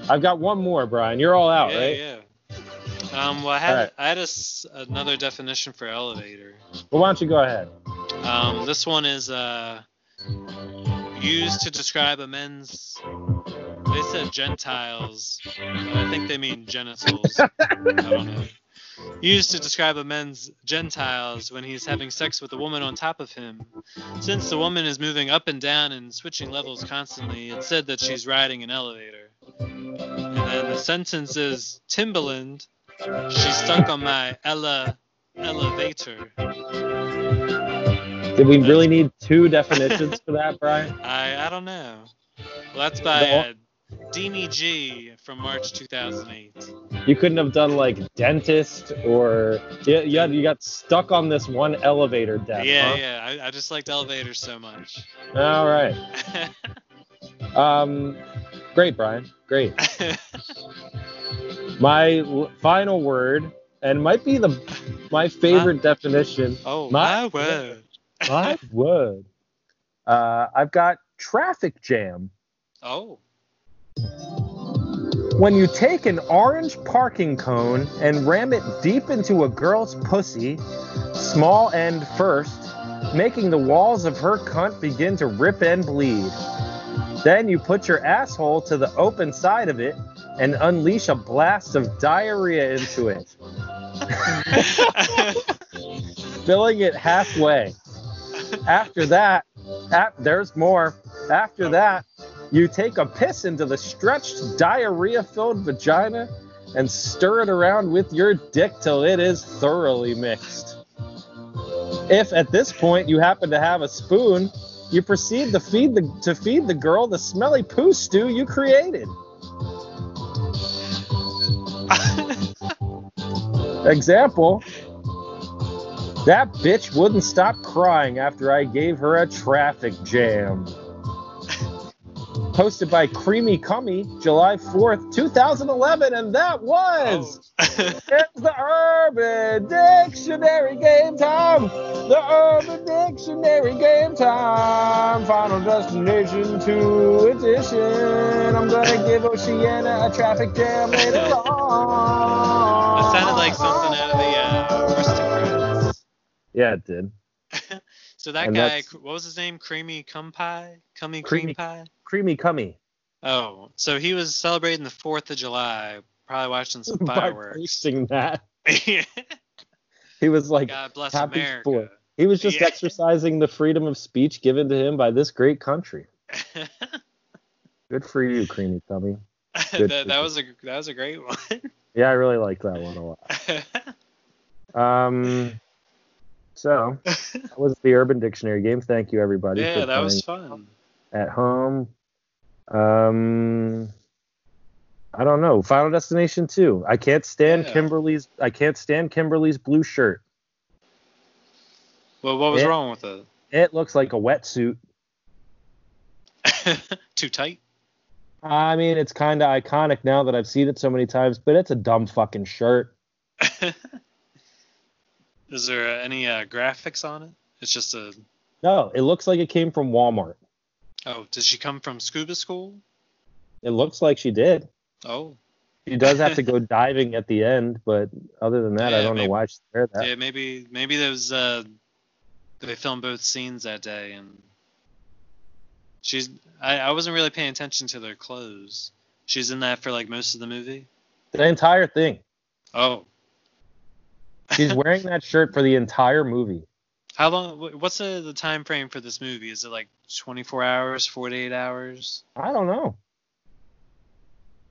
I've got one more, Brian. You're all out, right? Yeah. Well, I had another definition for elevator. Well, why don't you go ahead? This one is used to describe a men's. They said Gentiles. I think they mean genitals. I don't know. Used to describe a man's Gentiles when he's having sex with a woman on top of him. Since the woman is moving up and down and switching levels constantly, it's said that she's riding an elevator. And then the sentence is Timbaland. She's stuck on my elevator. Did we really need two definitions for that, Brian? I don't know. Well, that's by Deanie G from March 2008. You couldn't have done like dentist or you got stuck on this one elevator deck. Yeah, huh? Yeah. I just liked elevators so much. All right. Great, Brian. Great. My final word, and might be my favorite definition. Oh, my word. My word. I've got traffic jam. Oh. When you take an orange parking cone and ram it deep into a girl's pussy, small end first, making the walls of her cunt begin to rip and bleed. Then you put your asshole to the open side of it and unleash a blast of diarrhea into it. Filling it halfway. After that, there's more. After that, you take a piss into the stretched, diarrhea-filled vagina and stir it around with your dick till it is thoroughly mixed. If at this point you happen to have a spoon, you proceed to feed the girl the smelly poo stew you created. Example. That bitch wouldn't stop crying after I gave her a traffic jam. Posted by Creamy Cummy, July 4th, 2011, and that was... Oh. It's the Urban Dictionary Game Time! The Urban Dictionary Game Time! Final Destination 2 edition! I'm gonna give Oceana a traffic jam later on! That sounded like something out of the Aristocrats. Yeah, it did. So that and guy, what was his name? Creamy Cum Pie? Cummy Cream Pie? Creamy Cummy. Oh, so he was celebrating the 4th of July, probably watching some fireworks. By tasting that. He was like, God bless happy America. Sport. He was just exercising the freedom of speech given to him by this great country. Good for you, Creamy Cummy. That was a great one. Yeah, I really liked that one a lot. So, that was the Urban Dictionary game. Thank you, everybody. Yeah, that was fun. At home. I don't know. Final Destination 2. I can't stand Kimberly's blue shirt. Well, what was wrong with it? It looks like a wetsuit. Too tight? I mean, it's kind of iconic now that I've seen it so many times, but it's a dumb fucking shirt. Is there any graphics on it? It's just a... No, it looks like it came from Walmart. Oh, did she come from scuba school? It looks like she did. Oh. She does have to go diving at the end, but other than that, yeah, I don't know why she's there. That. Yeah, maybe those they filmed both scenes that day, and she's... I wasn't really paying attention to their clothes. She's in that for like most of the movie. The entire thing. Oh. She's wearing that shirt for the entire movie. How long? What's the time frame for this movie? Is it like 24 hours, 48 hours? I don't know.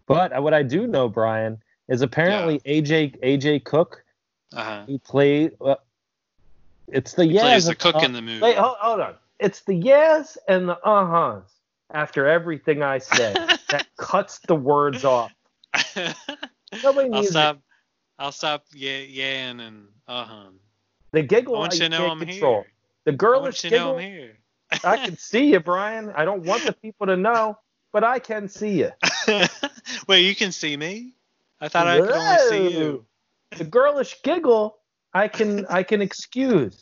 But what I do know, Brian, is apparently AJ Cook. Uh-huh. He played. It's the yes. Plays the cook in the movie. Wait, hold on. It's the yes and the uh-huhs after everything I say that cuts the words off. Nobody needs it. I'll stop yayin and uh-huh. The giggle I can't control. Here. The girlish giggle. Here. I can see you, Brian. I don't want the people to know, but I can see you. Wait, you can see me? I thought I could only see you. The girlish giggle, I can excuse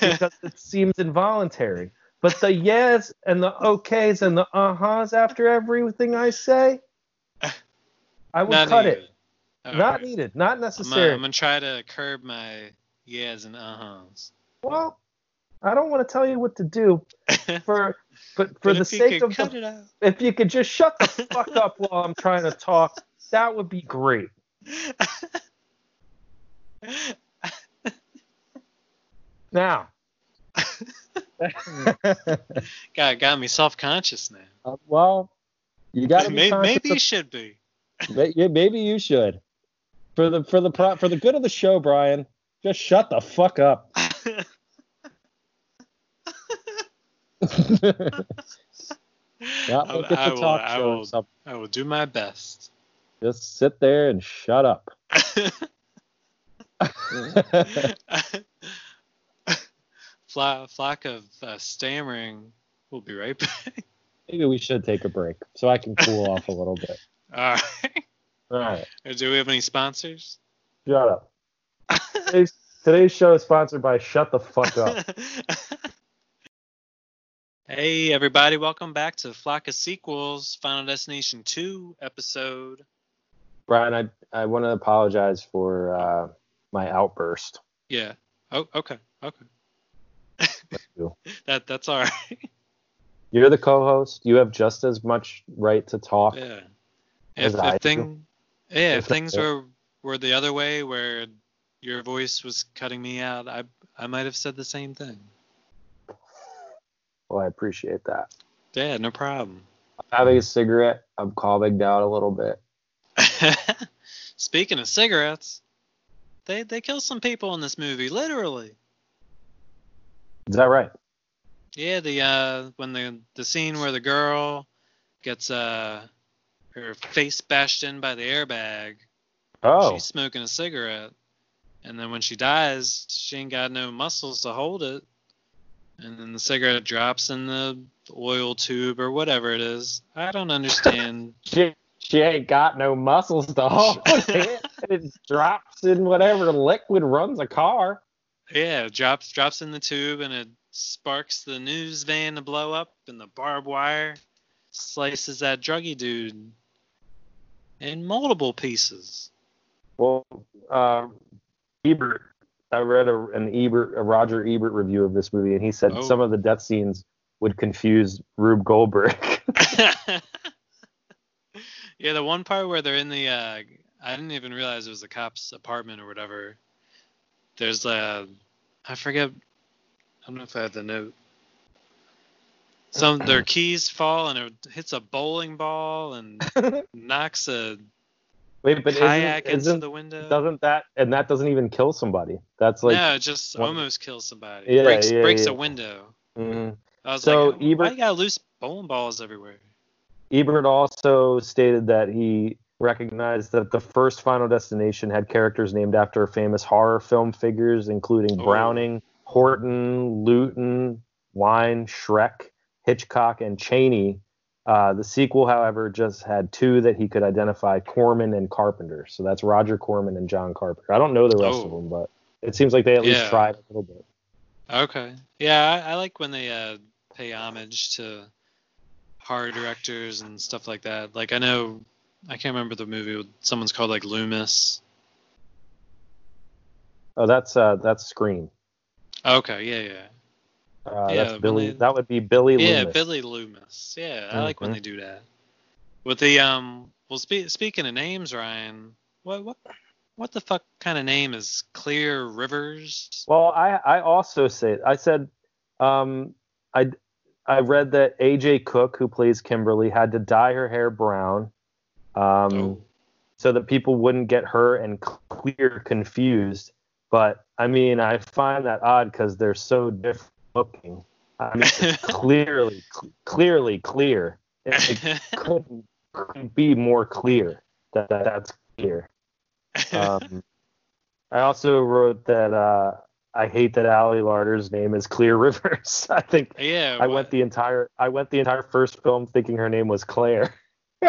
because it seems involuntary. But the yes and the okays and the uh-huhs after everything I say, I would cut it. Okay. Not needed. Not necessary. I'm going to try to curb my yes and uh-huhs. Well, I don't want to tell you what to do, but for the sake of the, if you could just shut the fuck up while I'm trying to talk, that would be great. Now. God, got me self-conscious now. Well, you got to be conscious. Maybe you should be. Maybe you should. For the good of the show, Brian, just shut the fuck up. I will do my best. Just sit there and shut up. Flock of stammering. We'll be right back. Maybe we should take a break so I can cool off a little bit. All right. Do we have any sponsors? Shut up. Today's show is sponsored by Shut the Fuck Up. Hey, everybody. Welcome back to Flock of Sequels, Final Destination 2 episode. Brian, I want to apologize for my outburst. Yeah. Oh, okay. That's all right. You're the co-host. You have just as much right to talk. Yeah. If things were the other way, where your voice was cutting me out, I might have said the same thing. Well, I appreciate that. Yeah, no problem. I'm having a cigarette. I'm calming down a little bit. Speaking of cigarettes, they kill some people in this movie, literally. Is that right? Yeah, the scene where the girl gets her face bashed in by the airbag. Oh. She's smoking a cigarette. And then when she dies, she ain't got no muscles to hold it. And then the cigarette drops in the oil tube or whatever it is. I don't understand. she ain't got no muscles to hold it. It drops in whatever liquid runs a car. Yeah, it drops in the tube and it sparks the news van to blow up, and the barbed wire slices that druggy dude in multiple pieces. Well, Ebert, I read a Roger Ebert review of this movie, and he said some of the death scenes would confuse Rube Goldberg. Yeah, the one part where they're in the I didn't even realize it was the cop's apartment or whatever. There's I forget, I don't know if I have the note. Their keys fall and it hits a bowling ball and knocks a kayak into the window. That doesn't even kill somebody. That's like no, it just almost kills somebody. Yeah, breaks a window. Mm-hmm. I was Ebert, why you got loose bowling balls everywhere? Ebert also stated that he recognized that the first Final Destination had characters named after famous horror film figures, including Browning, Horton, Luton, Wine, Shrek, Hitchcock, and Cheney. The sequel, however, just had two that he could identify, Corman and Carpenter. So that's Roger Corman and John Carpenter. I don't know the rest of them, but... It seems like they at least tried a little bit. Okay. Yeah, I like when they pay homage to horror directors and stuff like that. Like, I know, I can't remember the movie. Someone's called, like, Loomis. Oh, that's Scream. Okay, yeah. That's Billy. That would be Billy Loomis. Yeah, Billy Loomis. Yeah, I like when they do that. With the speaking of names, Ryan, what the fuck kind of name is Clear Rivers? Well, I also say I said I read that AJ Cook, who plays Kimberly, had to dye her hair brown. So that people wouldn't get her and Clear confused. But, I mean, I find that odd because they're so different looking. I mean, it's clearly Clear. It couldn't be more clear that's Clear. I also wrote that I hate that Ali Larter's name is Clear Rivers. I think I went the entire first film thinking her name was Claire.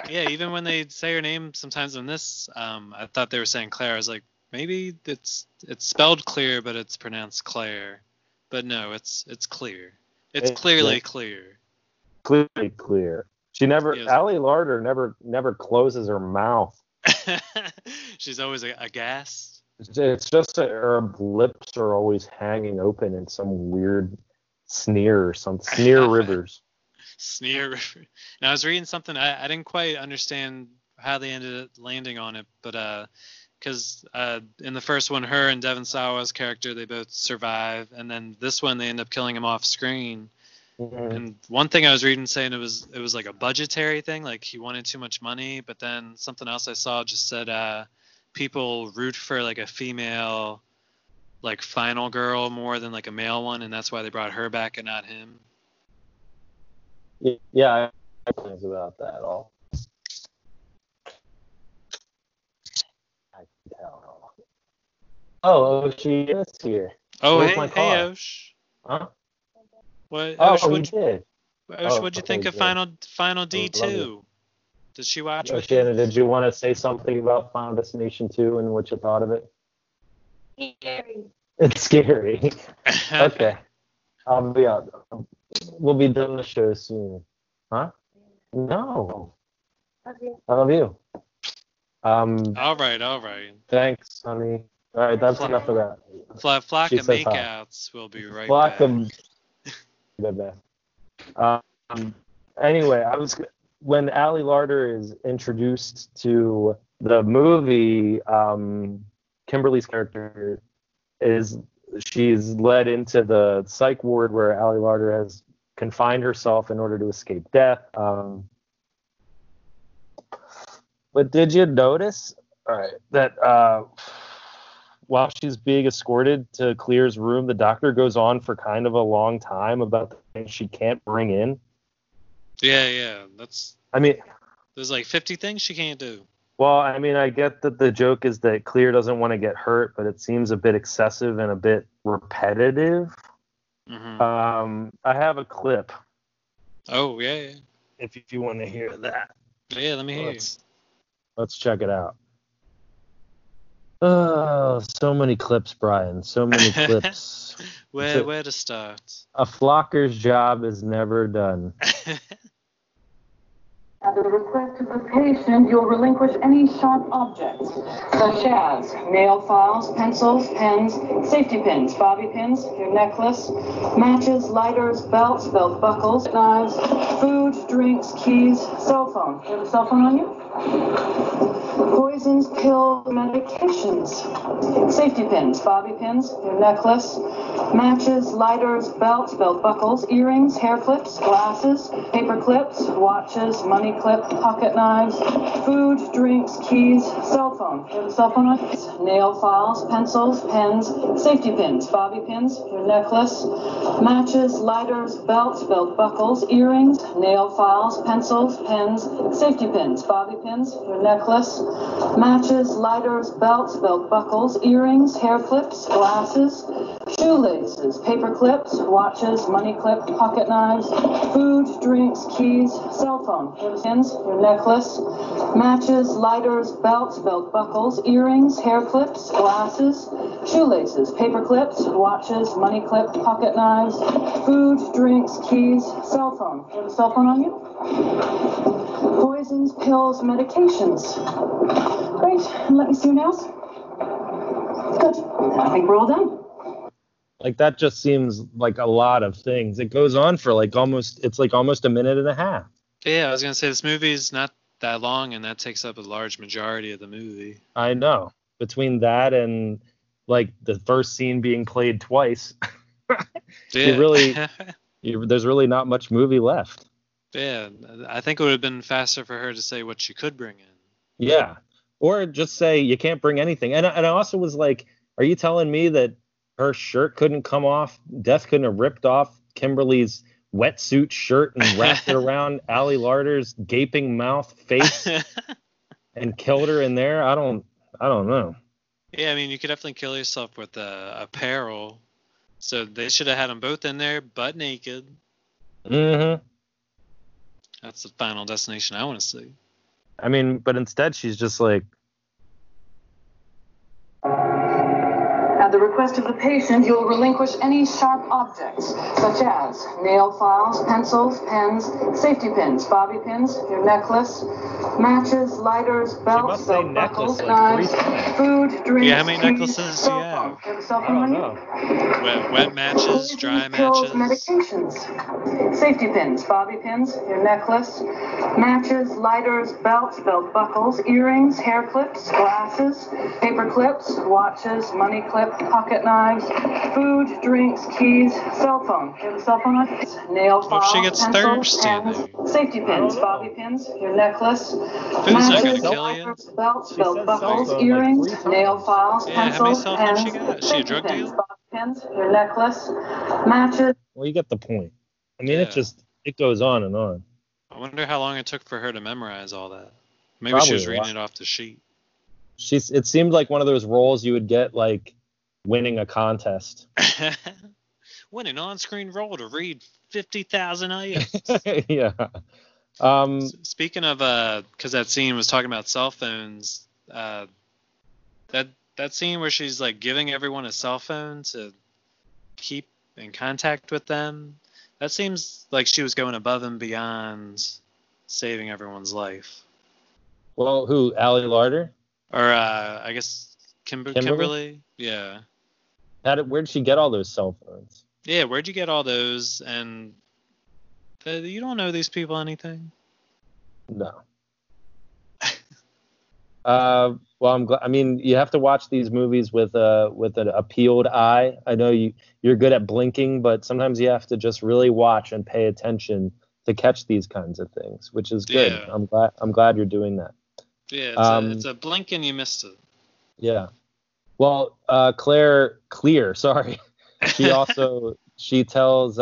Yeah, even when they say her name, sometimes in this, I thought they were saying Claire. I was like, maybe it's spelled Clear, but it's pronounced Claire. But no, it's Clear. It's clearly Clear. Clearly Clear. She never. Ali Larter never closes her mouth. She's always aghast. It's just that her lips are always hanging open in some weird sneer or something. Sneer Rivers. Sneer River. Now I was reading something. I didn't quite understand how they ended up landing on it, but because in the first one, her and Devon Sawa's character, they both survive, and then this one, they end up killing him off screen. Mm-hmm. And one thing I was reading saying it was like a budgetary thing, like he wanted too much money. But then something else I saw just said people root for like a female, like final girl more than like a male one, and that's why they brought her back and not him. Yeah, I have things about that at all. I can tell. Oh, Oshie is here. Oh, hey, Osh. Huh? What? Osh, oh, what'd you think of Final D2? Did she watch it? Shannon, did you want to say something about Final Destination 2 and what you thought of it? It's scary. Okay. I'll be out. We'll be done the show soon. Huh? No. I love you. All right. Thanks, honey. All right, that's enough of that. Flock of Makeouts. We'll be right back. Anyway, when Ali Larter is introduced to the movie, Kimberly's character she's led into the psych ward where Ali Larter has confined herself in order to escape death. But did you notice that while she's being escorted to Clear's room, the doctor goes on for kind of a long time about the things she can't bring in? Yeah. There's like 50 things she can't do. Well, I mean, I get that the joke is that Clear doesn't want to get hurt, but it seems a bit excessive and a bit repetitive. Mm-hmm. I have a clip. Oh, yeah. If you want to hear that. Yeah, let me hear it. Let's check it out. Oh, so many clips, Brian. So many clips. Where to start? A flocker's job is never done. At the request of the patient, you'll relinquish any sharp objects, such as nail files, pencils, pens, safety pins, bobby pins, your necklace, matches, lighters, belts, belt buckles, knives, food, drinks, keys, cell phone. Do you have a cell phone on you? Poisons, pills, medications, safety pins, bobby pins, your necklace, matches, lighters, belts, belt buckles, earrings, hair clips, glasses, paper clips, watches, money clip, pocket knives, food, drinks, keys, cell phone. Do you have a cell phone on you? Nail files, pencils, pens, safety pins, bobby pins, your necklace, matches, lighters, belts, belt buckles, earrings, nail files, pencils, pens, safety pins, bobby pins. pins, your necklace, matches, lighters, belts, belt buckles, earrings, hair clips, glasses, shoelaces, paper clips, watches, money clips, pocket knives, food, drinks, keys, cell phone, your pins, your necklace, matches, lighters, belts, belt buckles, earrings, hair clips, glasses, shoelaces, paper clips, watches, money clips, pocket knives, food, drinks, keys, cell phone. Do you have a cell phone on you? Poisons, pills, medications. Great. And let me see your nails. Good. I think we're all done. Like, that just seems like a lot of things. It goes on for almost a minute and a half. Yeah, I was going to say, this movie is not that long, and that takes up a large majority of the movie. I know. Between that and, like, the first scene being played twice, there's really not much movie left. Yeah, I think it would have been faster for her to say what she could bring in. Yeah, or just say you can't bring anything. And I also was like, are you telling me that her shirt couldn't come off? Death couldn't have ripped off Kimberly's wetsuit shirt and wrapped it around Ali Larter's gaping mouth face and killed her in there? I don't know. Yeah, I mean, you could definitely kill yourself with apparel. So they should have had them both in there, butt naked. Mm-hmm. That's the final destination I want to see. I mean, but instead she's just like... At the request of the patient, you'll relinquish any sharp objects, such as nail files, pencils, pens, safety pins, bobby pins, your necklace, matches, lighters, belts, belt buckles, knives, food, drinks, yeah, how many necklaces do you have? I don't know. Wet matches, dry matches. Medications, safety pins, bobby pins, your necklace, matches, lighters, belts, belt buckles, earrings, hair clips, glasses, paper clips, watches, money clips, pocket knives, food, drinks, keys, cell phone. Do you have a cell phone on you? Nail files, if she gets thirsty, pens, safety pins, bobby pins, your necklace, matches, lighters, belts, belt buckles, earrings, nail files, pencils, pens, safety pins, bobby pins, your necklace, matches. Well, you get the point. I mean, it goes on and on. I wonder how long it took for her to memorize all that. Maybe probably she was reading it off the sheet. It seemed like one of those roles you would get, like, winning a contest. Win an on-screen role to read 50,000 items. Yeah. Speaking of, because that scene was talking about cell phones, that scene where she's like giving everyone a cell phone to keep in contact with them, that seems like she was going above and beyond saving everyone's life. Well, who? Ali Larter? Or I guess Kimberly? Yeah. Where'd she get all those cell phones? Yeah, where'd you get all those? And you don't know these people anything? No. Well, I'm glad. I mean, you have to watch these movies with an peeled eye. I know you're good at blinking, but sometimes you have to just really watch and pay attention to catch these kinds of things, which is good. Yeah. I'm glad you're doing that. Yeah, it's a blink and you missed it. Yeah. Well, Claire Clear, sorry. She also tells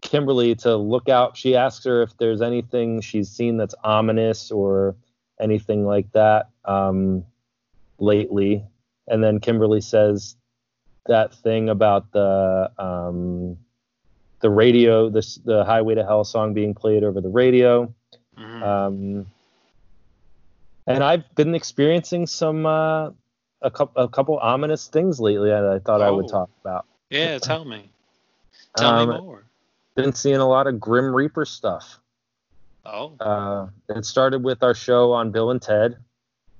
Kimberly to look out. She asks her if there's anything she's seen that's ominous or anything like that lately. And then Kimberly says that thing about the radio, the Highway to Hell song being played over the radio. Mm-hmm. And I've been experiencing some... A couple ominous things lately that I thought I would talk about. Yeah, tell me. Tell me more. Been seeing a lot of Grim Reaper stuff. Oh. It started with our show on Bill and Ted.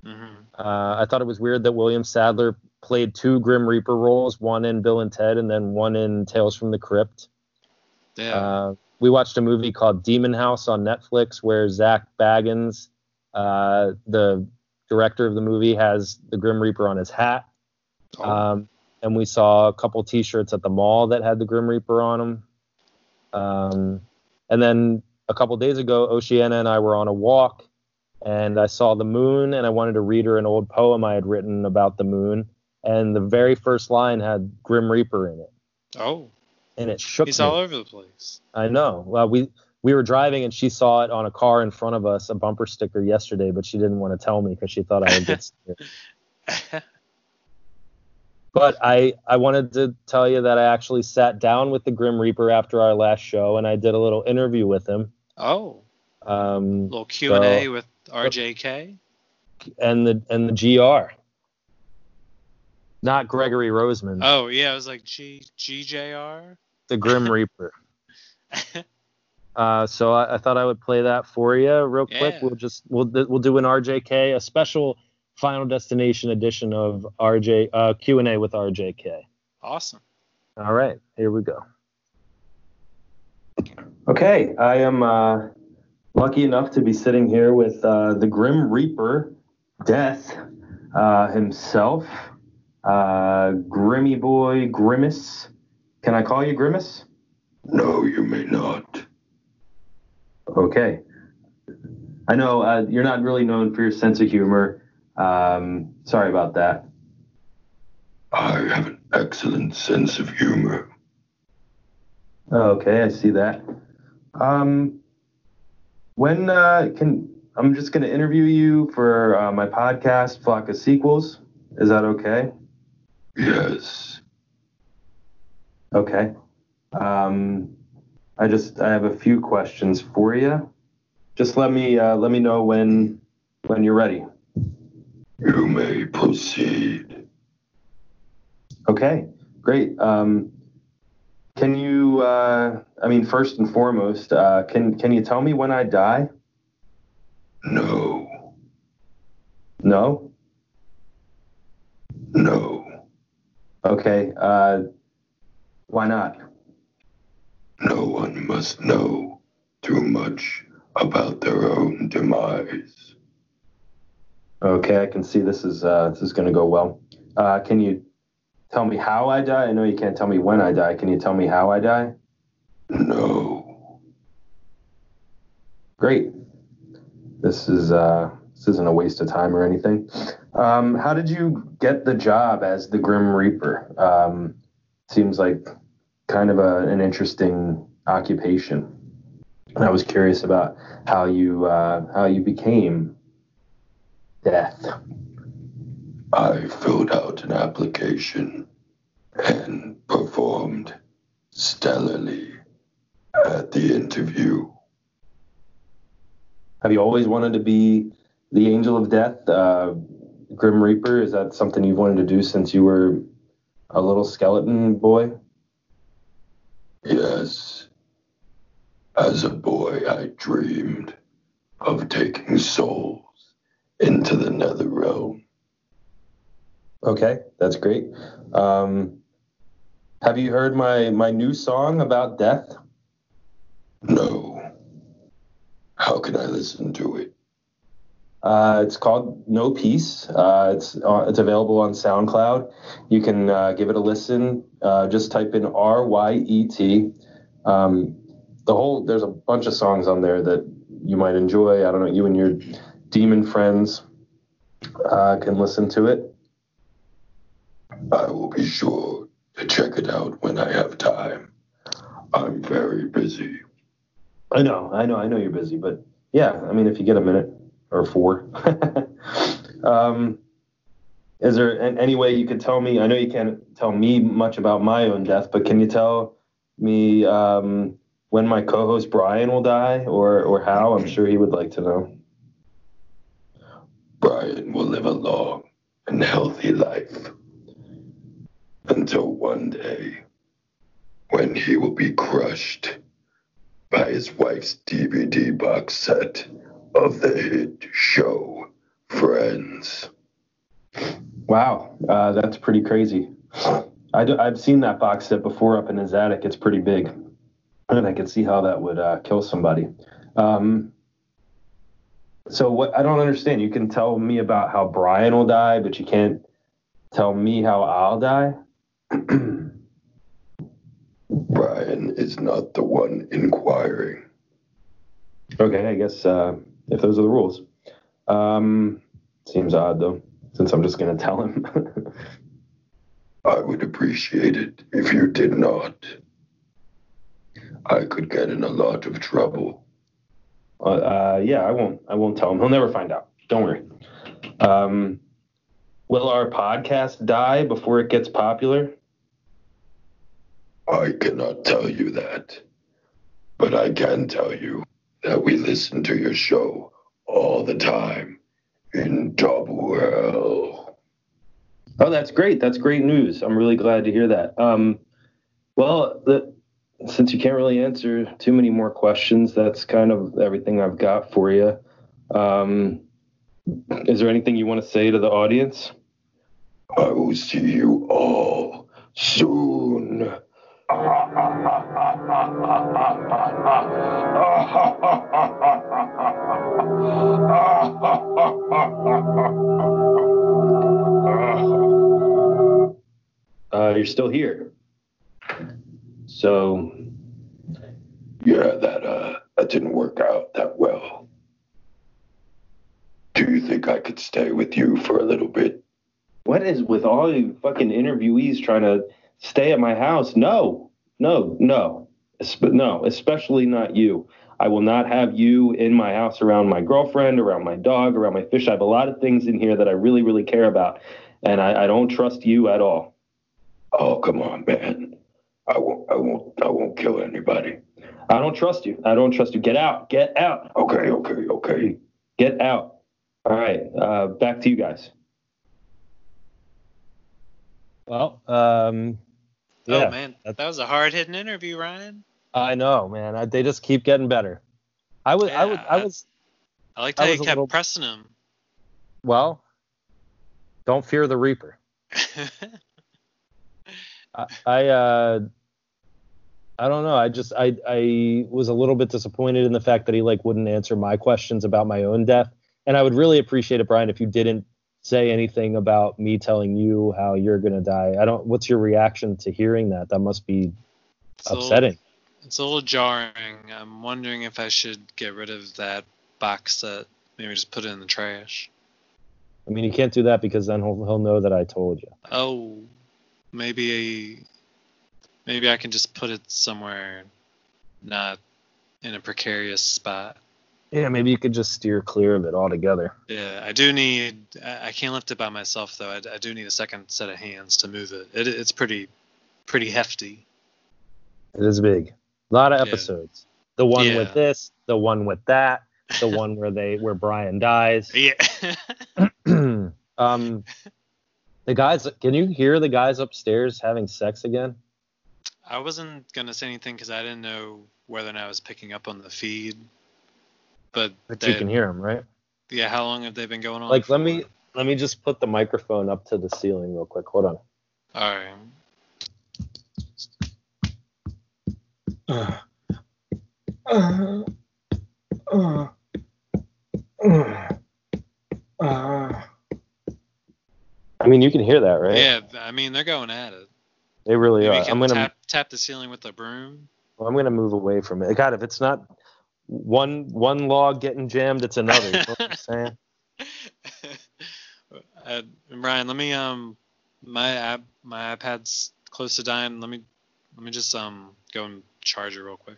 Mm-hmm. I thought it was weird that William Sadler played two Grim Reaper roles, one in Bill and Ted and then one in Tales from the Crypt. Yeah. We watched a movie called Demon House on Netflix where Zach Baggins, the director of the movie, has the Grim Reaper on his hat. And we saw a couple t-shirts at the mall that had the Grim Reaper on them. And then a couple days ago, Oceana and I were on a walk and I saw the moon and I wanted to read her an old poem I had written about the moon. And the very first line had Grim Reaper in it. Oh. And it shook me. He's all over the place. I know. Well, we we were driving and she saw it on a car in front of us, a bumper sticker yesterday, but she didn't want to tell me because she thought I would get scared. But I wanted to tell you that I actually sat down with the Grim Reaper after our last show, and I did a little interview with him. Oh. A little Q&A with RJK? And the GR. Not Gregory Roseman. Oh, yeah. I was like, GJR? The Grim Reaper. So I thought I would play that for you real quick. We'll do an RJK, a special Final Destination edition of Q&A with RJK. Awesome. All right, here we go. Okay, I am lucky enough to be sitting here with the Grim Reaper, Death himself, Grimmy Boy Grimace. Can I call you Grimace? No, you may not. Okay. I know you're not really known for your sense of humor. Sorry about that. I have an excellent sense of humor. Okay, I see that. I'm just going to interview you for my podcast, Flock of Sequels. Is that okay? Yes. Okay. I have a few questions for you. Just let me know when you're ready. You may proceed. Okay, great. Can you, first and foremost, can you tell me when I die? No. No? No. Okay, why not? No one must know too much about their own demise. Okay, I can see this is going to go well. Can you tell me how I die? I know you can't tell me when I die. Can you tell me how I die? No. Great. This isn't a waste of time or anything. How did you get the job as the Grim Reaper? Seems like kind of an interesting occupation. And I was curious about how you became Death. I filled out an application and performed stellarly at the interview. Have you always wanted to be the Angel of Death, Grim Reaper? Is that something you've wanted to do since you were a little skeleton boy? Yes. As a boy, I dreamed of taking souls into the nether realm. Okay, that's great. Have you heard my new song about death? No. How can I listen to it? It's called No Peace. It's available on SoundCloud. You can give it a listen. Just type in R-Y-E-T. There's a bunch of songs on there that you might enjoy. I don't know, you and your demon friends can listen to it. I will be sure to check it out when I have time. I'm very busy. I know you're busy, but yeah, if you get a minute or four. Is there any way you could tell me, I know you can't tell me much about my own death, but can you tell me when my co-host Brian will die or how? I'm sure he would like to know. Brian will live a long and healthy life until one day when he will be crushed by his wife's DVD box set of the hit show Friends. Wow, that's pretty crazy. I've seen that box set before up in his attic. It's pretty big, and I can see how that would kill somebody. So what I don't understand, you can tell me about how Brian will die, but you can't tell me how I'll die? Brian is not the one inquiring. Okay, I guess if those are the rules. Seems odd, though, since I'm just going to tell him. I would appreciate it if you did not. I could get in a lot of trouble Yeah, I won't tell him. He'll never find out. Don't worry. Will our podcast die before it gets popular? I cannot tell you that, but I can tell you that we listen to your show all the time in Dubwell. Oh, that's great. That's great news. I'm really glad to hear that. Well, since you can't really answer too many more questions, that's kind of everything I've got for you. Is there anything you want to say to the audience? I will see you all soon. You're still here. So, yeah, that didn't work out that well. Do you think I could stay with you for a little bit? What is with all you fucking interviewees trying to stay at my house? No, especially not you. I will not have you in my house around my girlfriend, around my dog, around my fish. I have a lot of things in here that I really, really care about, and I don't trust you at all. Oh, come on, man. I won't kill anybody. I don't trust you. Get out. Okay. Get out. All right. Back to you guys. Well, yeah. Oh, man. That was a hard-hitting interview, Ryan. I know, man. They just keep getting better. I liked how you kept pressing him. Well, don't fear the Reaper. I don't know. I was a little bit disappointed in the fact that he wouldn't answer my questions about my own death. And I would really appreciate it, Brian, if you didn't say anything about me telling you how you're going to die. What's your reaction to hearing that? That must be upsetting. It's a little jarring. I'm wondering if I should get rid of that box set. Maybe just put it in the trash. I mean, you can't do that because then he'll know that I told you. Oh, Maybe I can just put it somewhere not in a precarious spot. Yeah, maybe you could just steer clear of it altogether. Yeah, I can't lift it by myself, though. I do need a second set of hands to move it. It's pretty hefty. It is big. A lot of episodes. The one with this, the one with that, the one where Brian dies. Yeah. The guys, can you hear the guys upstairs having sex again? I wasn't going to say anything because I didn't know whether or not I was picking up on the feed. But you can hear them, right? Yeah, how long have they been going on? Let me just put the microphone up to the ceiling real quick. Hold on. All right. I mean, you can hear that, right? Yeah, I mean, they're going at it. They really are. I'm gonna tap the ceiling with a broom. Well, I'm gonna move away from it. God, if it's not one log getting jammed, it's another. You know what I'm saying? Ryan, let me my iPad's close to dying. Let me just go and charge it real quick.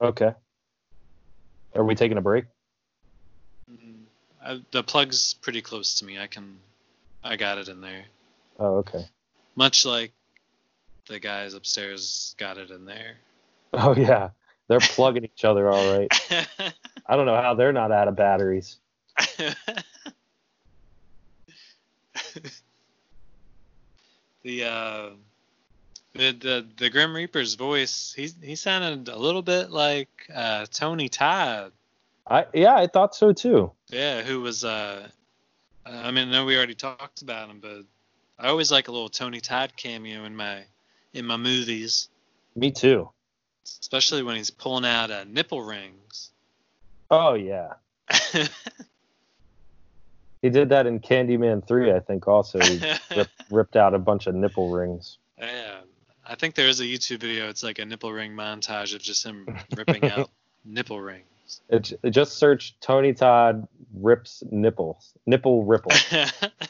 Okay. Are we taking a break? The plug's pretty close to me. I got it in there. Oh, okay. Much like the guys upstairs got it in there. Oh, yeah. They're plugging each other all right. I don't know how they're not out of batteries. The Grim Reaper's voice, he sounded a little bit like Tony Todd. I thought so, too. Yeah, who was... I know we already talked about him, but I always like a little Tony Todd cameo in my movies. Me too. Especially when he's pulling out nipple rings. Oh yeah. He did that in Candyman 3, I think. Also, he ripped out a bunch of nipple rings. Yeah, I think there is a YouTube video. It's like a nipple ring montage of just him ripping out nipple rings. It just search Tony Todd rips nipples. Nipple ripple.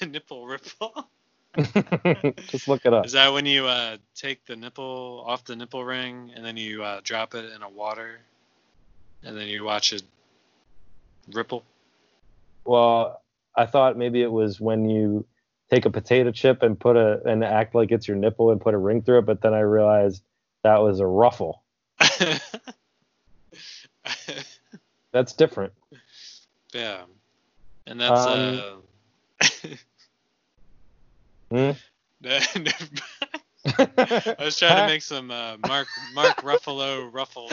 Nipple ripple. Just look it up. Is that when you take the nipple off the nipple ring and then you drop it in a water and then you watch it Ripple? Well, I thought maybe it was when you take a potato chip and put and act like it's your nipple and put a ring through it, but then I realized that was a ruffle. That's different. Yeah. And that's I was trying to make some Mark Ruffalo ruffle.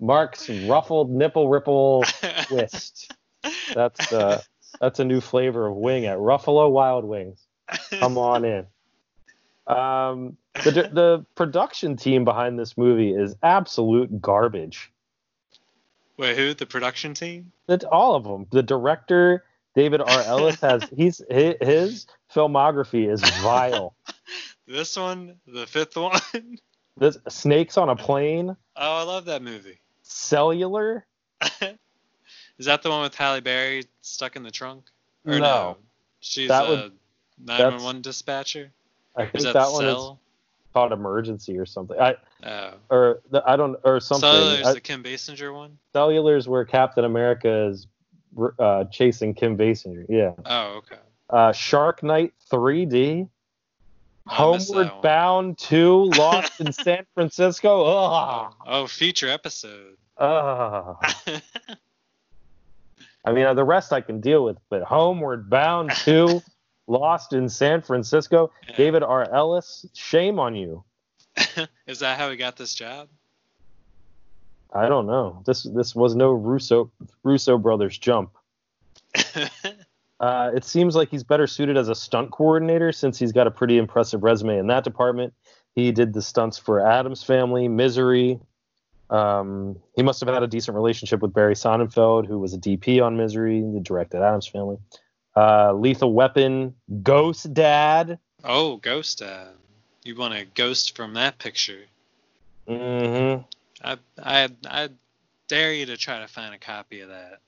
Mark's ruffled nipple ripple twist. That's a new flavor of wing at Ruffalo Wild Wings. Come on in. The production team behind this movie is absolute garbage. Wait, who? The production team? It's all of them. The director, David R. Ellis, his filmography is vile. This one, the fifth one. This Snakes on a Plane. Oh, I love that movie. Cellular. Is that the one with Halle Berry stuck in the trunk? Or no. She's a 911 dispatcher. I think that one is called Emergency or something. Or something. Cellular's the Kim Basinger one? Cellular's where Captain America is chasing Kim Basinger. Yeah. Oh, okay. Shark Night 3D. Homeward Bound 2, Lost in San Francisco. Ugh. Oh, feature episode. I mean, the rest I can deal with, but Homeward Bound 2, Lost in San Francisco, yeah. David R. Ellis, shame on you. Is that how he got this job? I don't know. This was no Russo brothers jump. It seems like he's better suited as a stunt coordinator since he's got a pretty impressive resume in that department. He did the stunts for Adams Family, Misery. He must have had a decent relationship with Barry Sonnenfeld, who was a DP on Misery, the directed Adams Family. Lethal Weapon, Ghost Dad. Oh, Ghost Dad. You want a ghost from that picture? Mm-hmm. I dare you to try to find a copy of that.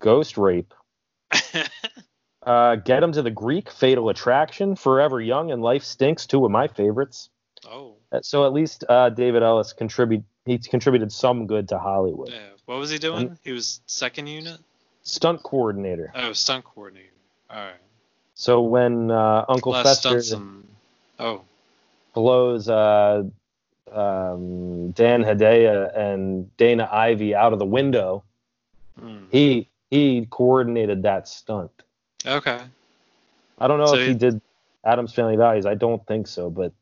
Ghost Rape. Get Him to the Greek, Fatal Attraction, Forever Young, and Life Stinks, two of my favorites. Oh. So at least David Ellis contributed some good to Hollywood. Yeah. What was he doing? He was second unit? Stunt coordinator. Oh, stunt coordinator. All right. So when Uncle Fester blows Dan Hedaya and Dana Ivey out of the window, he coordinated that stunt. Okay. I don't know if he did Adam's Family Values. I don't think so, but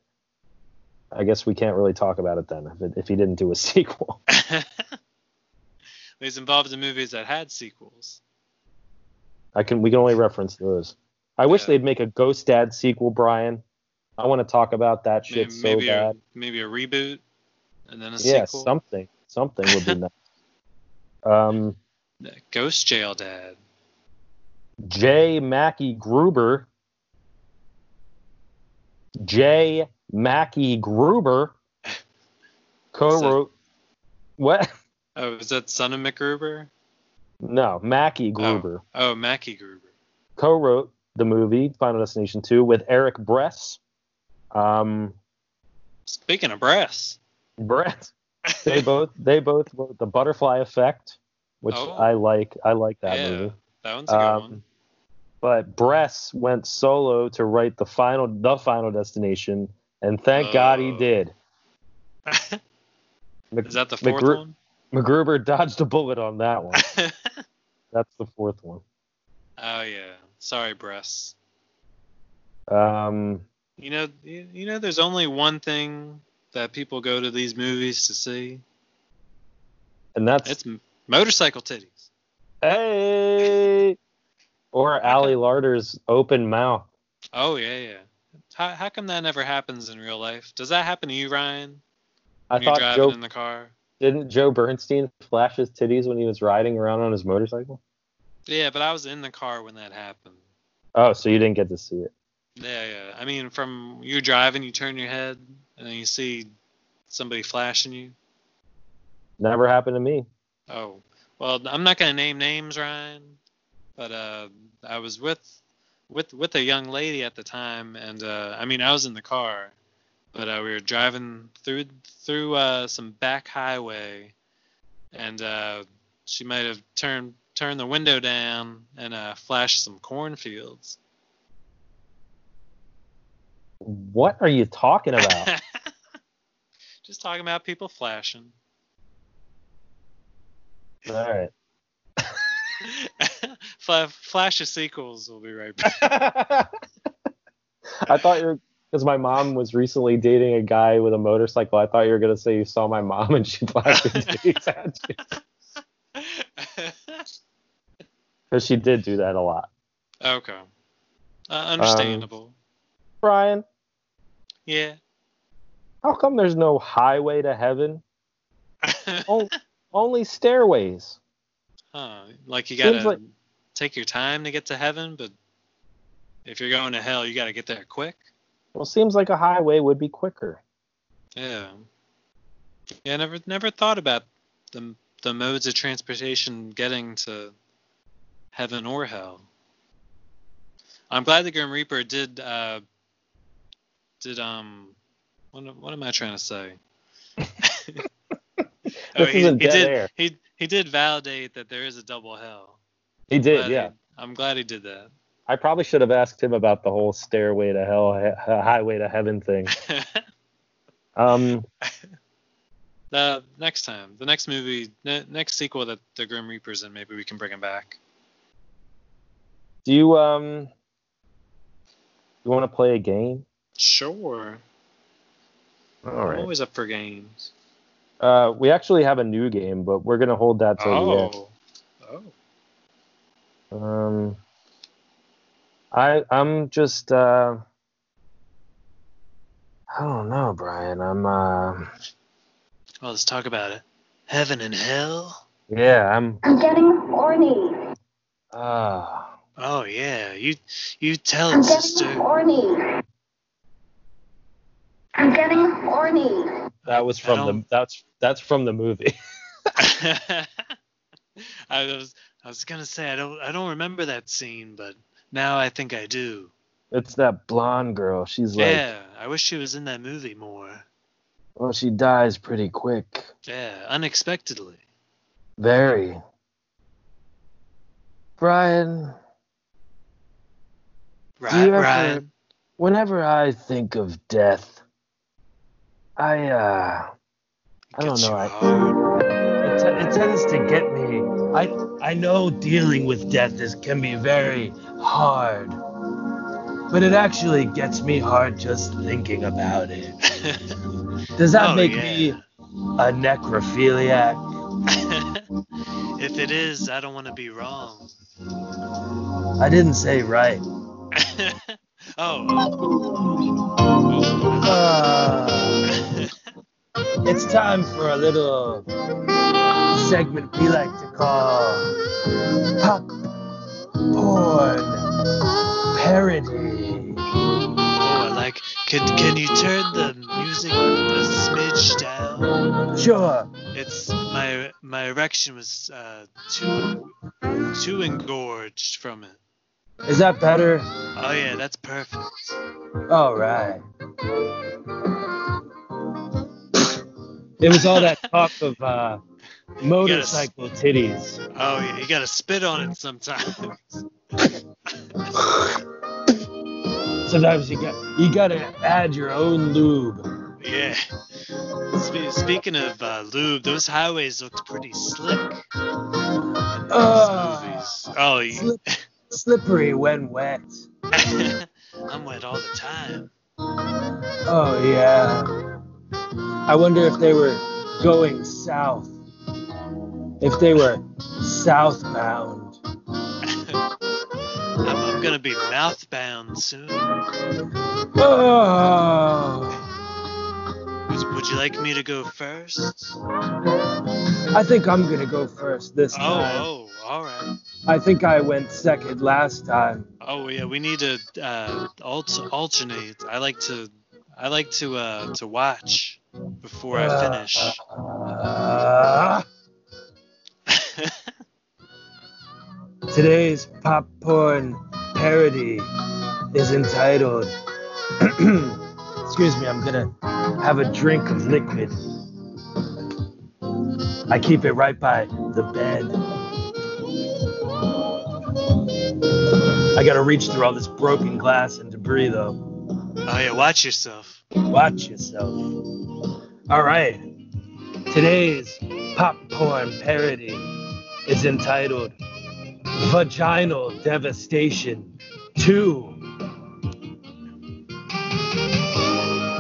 I guess we can't really talk about it then if he didn't do a sequel. He's involved in movies that had sequels. We can only reference those. I wish they'd make a Ghost Dad sequel, Brian. I want to talk about that shit so bad. Maybe a reboot and then a sequel. Yeah, something would be nice. Ghost Jail Dad. J. Mackey Gruber. J. Mackey Gruber co-wrote... What? Oh, is that Son of MacGruber? No, Mackey Gruber. Oh, Mackey Gruber. Co-wrote the movie Final Destination 2 with Eric Bress. Speaking of Bress. They both wrote The Butterfly Effect, which I like. I like that movie. That one's a good one. But Bress went solo to write the Final Destination, and thank God he did. Is that the fourth one? MacGruber dodged a bullet on that one. That's the fourth one. Oh yeah, sorry, Bress. You know, there's only one thing that people go to these movies to see, and that's motorcycle titties. Hey, or Ali Larter's open mouth. Oh yeah. How come that never happens in real life? Does that happen to you, Ryan? You're driving in the car. Didn't Joe Bernstein flash his titties when he was riding around on his motorcycle? Yeah, but I was in the car when that happened. Oh, so you didn't get to see it. Yeah. I mean, from you driving, you turn your head, and then you see somebody flashing you. Never happened to me. Oh. Well, I'm not going to name names, Ryan, but I was with a young lady at the time, and I was in the car. But we were driving through some back highway, and she might have turned the window down and flashed some cornfields. What are you talking about? Just talking about people flashing. All right. Flash of sequels. We'll be right back. I thought you were, because my mom was recently dating a guy with a motorcycle. I thought you were going to say you saw my mom and she flashed her titties at you. Because she did do that a lot. Okay. Understandable. Brian? Yeah? How come there's no highway to heaven? Only stairways. Huh. Like you got to take your time to get to heaven, but if you're going to hell, you got to get there quick. Well, seems like a highway would be quicker. Yeah. Yeah, I never thought about the modes of transportation getting to heaven or hell. I'm glad the Grim Reaper did what am I trying to say? This isn't dead air. He did validate that there is a double hell. He did, I'm glad he did that. I probably should have asked him about the whole stairway to hell, highway to heaven thing. Next time, the next movie, next sequel that the Grim Reaper's in, maybe we can bring him back. Do you you want to play a game? Sure. All right. I'm always up for games. We actually have a new game, but we're gonna hold that till the end. Oh. I'm just I don't know, Brian. Well, let's talk about it. Heaven and hell. Yeah, I'm getting horny. Oh yeah, you tell it, sister. I'm getting horny. I'm getting horny. That was from that's from the movie. I was gonna say I don't remember that scene, but now I think I do. It's that blonde girl. She's like... Yeah, I wish she was in that movie more. Well, she dies pretty quick. Yeah, unexpectedly. Very. Brian. Brian. Whenever I think of death, I don't know. It tends to get me. I know dealing with death can be very hard, but it actually gets me hard just thinking about it. Does that make me a necrophiliac? If it is, I don't want to be wrong. I didn't say right. It's time for a little segment we like to call Puck Porn Parody. Oh, can you turn the music a smidge down? Sure. It's my erection was too engorged from it. Is that better? Oh yeah, that's perfect. All right. It was all that talk of motorcycle titties. Oh yeah, you gotta spit on it sometimes. Sometimes you gotta add your own lube. Yeah. Speaking of lube, those highways looked pretty slick in those movies. Oh yeah. Slippery when wet. I'm wet all the time. Oh yeah. I wonder if they were going south. If they were southbound. I'm going to be mouthbound soon. Oh. Would you like me to go first? I think I'm going to go first this time. Oh, all right. I think I went second last time. Oh, yeah, we need to alternate. I like to watch before I finish. Today's pop porn parody is entitled excuse me, I'm gonna have a drink of liquid. I keep it right by the bed. I gotta reach through all this broken glass and debris, though. Oh, yeah, watch yourself. Watch yourself. All right. Today's popcorn parody is entitled Vaginal Devastation 2.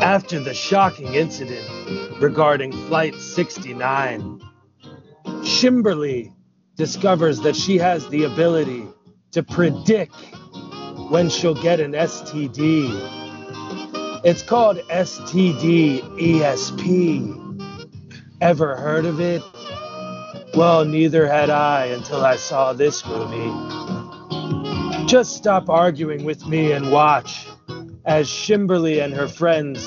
After the shocking incident regarding Flight 69, Shimberly discovers that she has the ability to predict when she'll get an STD. It's called STD ESP. Ever heard of it? Well, neither had I until I saw this movie. Just stop arguing with me and watch as Shimberly and her friends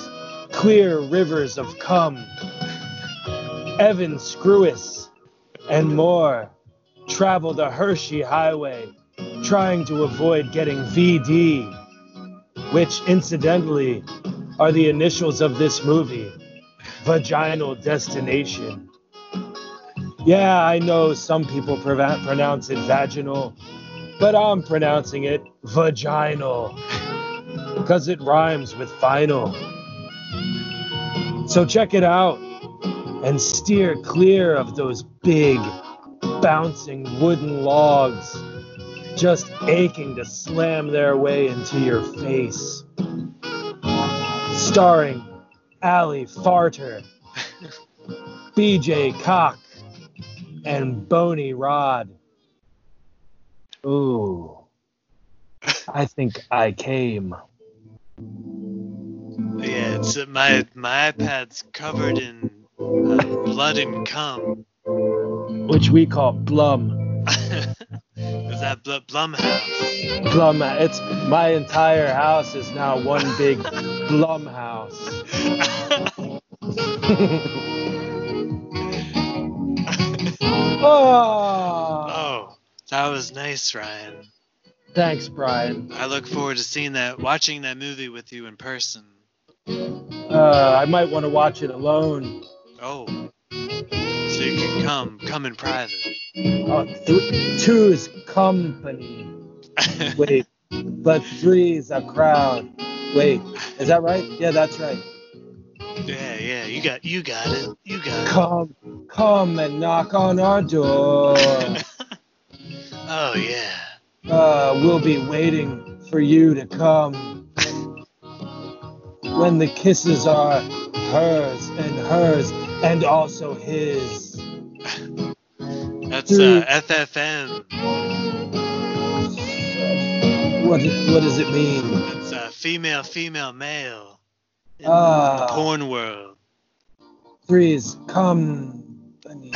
clear rivers of cum, Evan Screwis, and more travel the Hershey Highway trying to avoid getting VD, which incidentally are the initials of this movie, Vaginal Destination. Yeah, I know some people pronounce it vaginal, but I'm pronouncing it vaginal, because it rhymes with final. So check it out and steer clear of those big, bouncing wooden logs just aching to slam their way into your face. Starring Ali Larter, BJ Cock, and Boney Rod. Ooh, I think I came. Yeah, it's my iPad's covered in blood and cum, which we call blum. Is that blum house? Blum. It's my entire house is now one big blum house. Oh, that was nice, Ryan. Thanks, Brian. I look forward to watching that movie with you in person. I might want to watch it alone. Oh. So you can come in private. Two is company. Wait, but three is a crowd. Wait, is that right? Yeah, that's right. Yeah, you got it. Come, come and knock on our door. Oh, yeah. We'll be waiting for you to come. When the kisses are hers and also his. That's FFM. What does it mean? It's female, male. In the porn world. Three's company.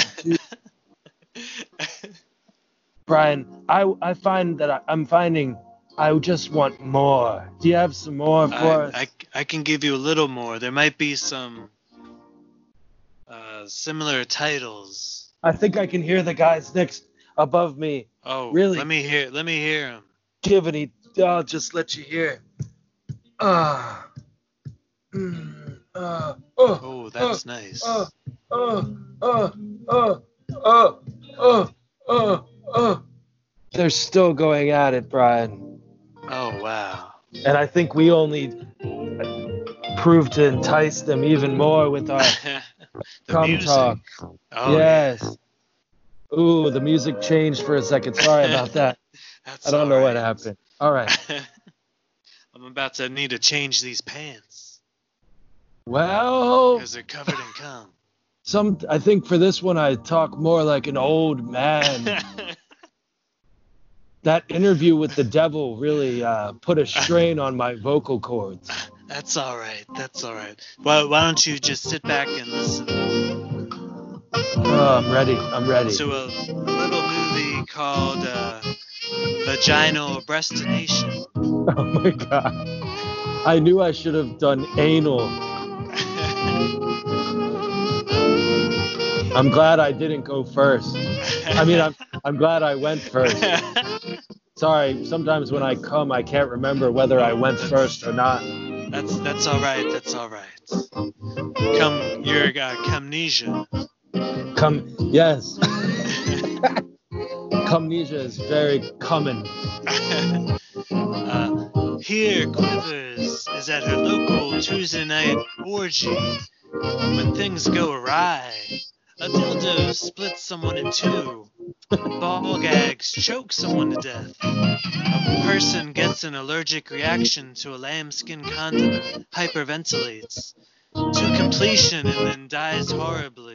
Brian, I find that I'm finding I just want more. Do you have some more for us? I can give you a little more. There might be some similar titles. I think I can hear the guys next above me. Oh, really? Let me hear him. I'll just let you hear. Oh, that's nice. Oh. They're still going at it, Brian. Oh, wow. And I think we only proved to entice them even more with our cum music. Talk. Oh, yes. Yeah. Ooh, the music changed for a second. Sorry about that. I don't know what happened. All right. I'm about to need to change these pants. Well. Because they're covered in cum. I think for this one, I talk more like an old man. That interview with the devil really put a strain on my vocal cords. That's all right. Well, why don't you just sit back and listen? Oh, I'm ready. So a little movie called Vaginal Breastination. Oh, my God. I knew I should have done anal. I'm glad I didn't go first. I mean, I'm glad I went first. Sorry, sometimes when I come, I can't remember whether I went first or not. That's all right. Come, you're got amnesia. Yes. Comnesia is very common. Here, Quivers is at her local Tuesday night orgy. When things go awry, a dildo splits someone in two. Ball gags choke someone to death. A person gets an allergic reaction to a lambskin condom, hyperventilates to completion, and then dies horribly.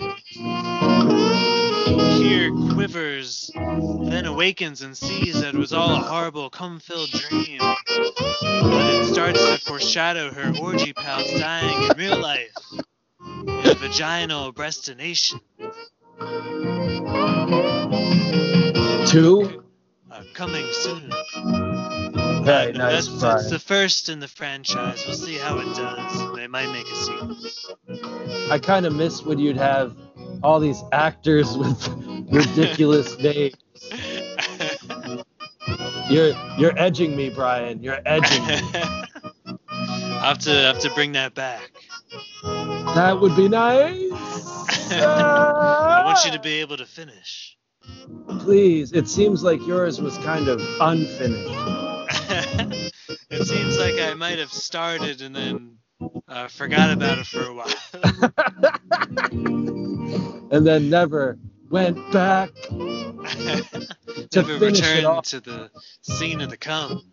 Here Quivers then awakens and sees that it was all a horrible cum-filled dream. But it starts to foreshadow her orgy pals dying in real life in vaginal breastination. Two are coming soon. Very nice. That's the first in the franchise. We'll see how it does. They might make a sequel. I kind of miss when you'd have all these actors with ridiculous names. You're edging me, Brian. You're edging me. I have to bring that back. That would be nice. I want you to be able to finish. Please. It seems like yours was kind of unfinished. It seems like I might have started and then forgot about it for a while. And then never went back. Never returned to the scene of the cum.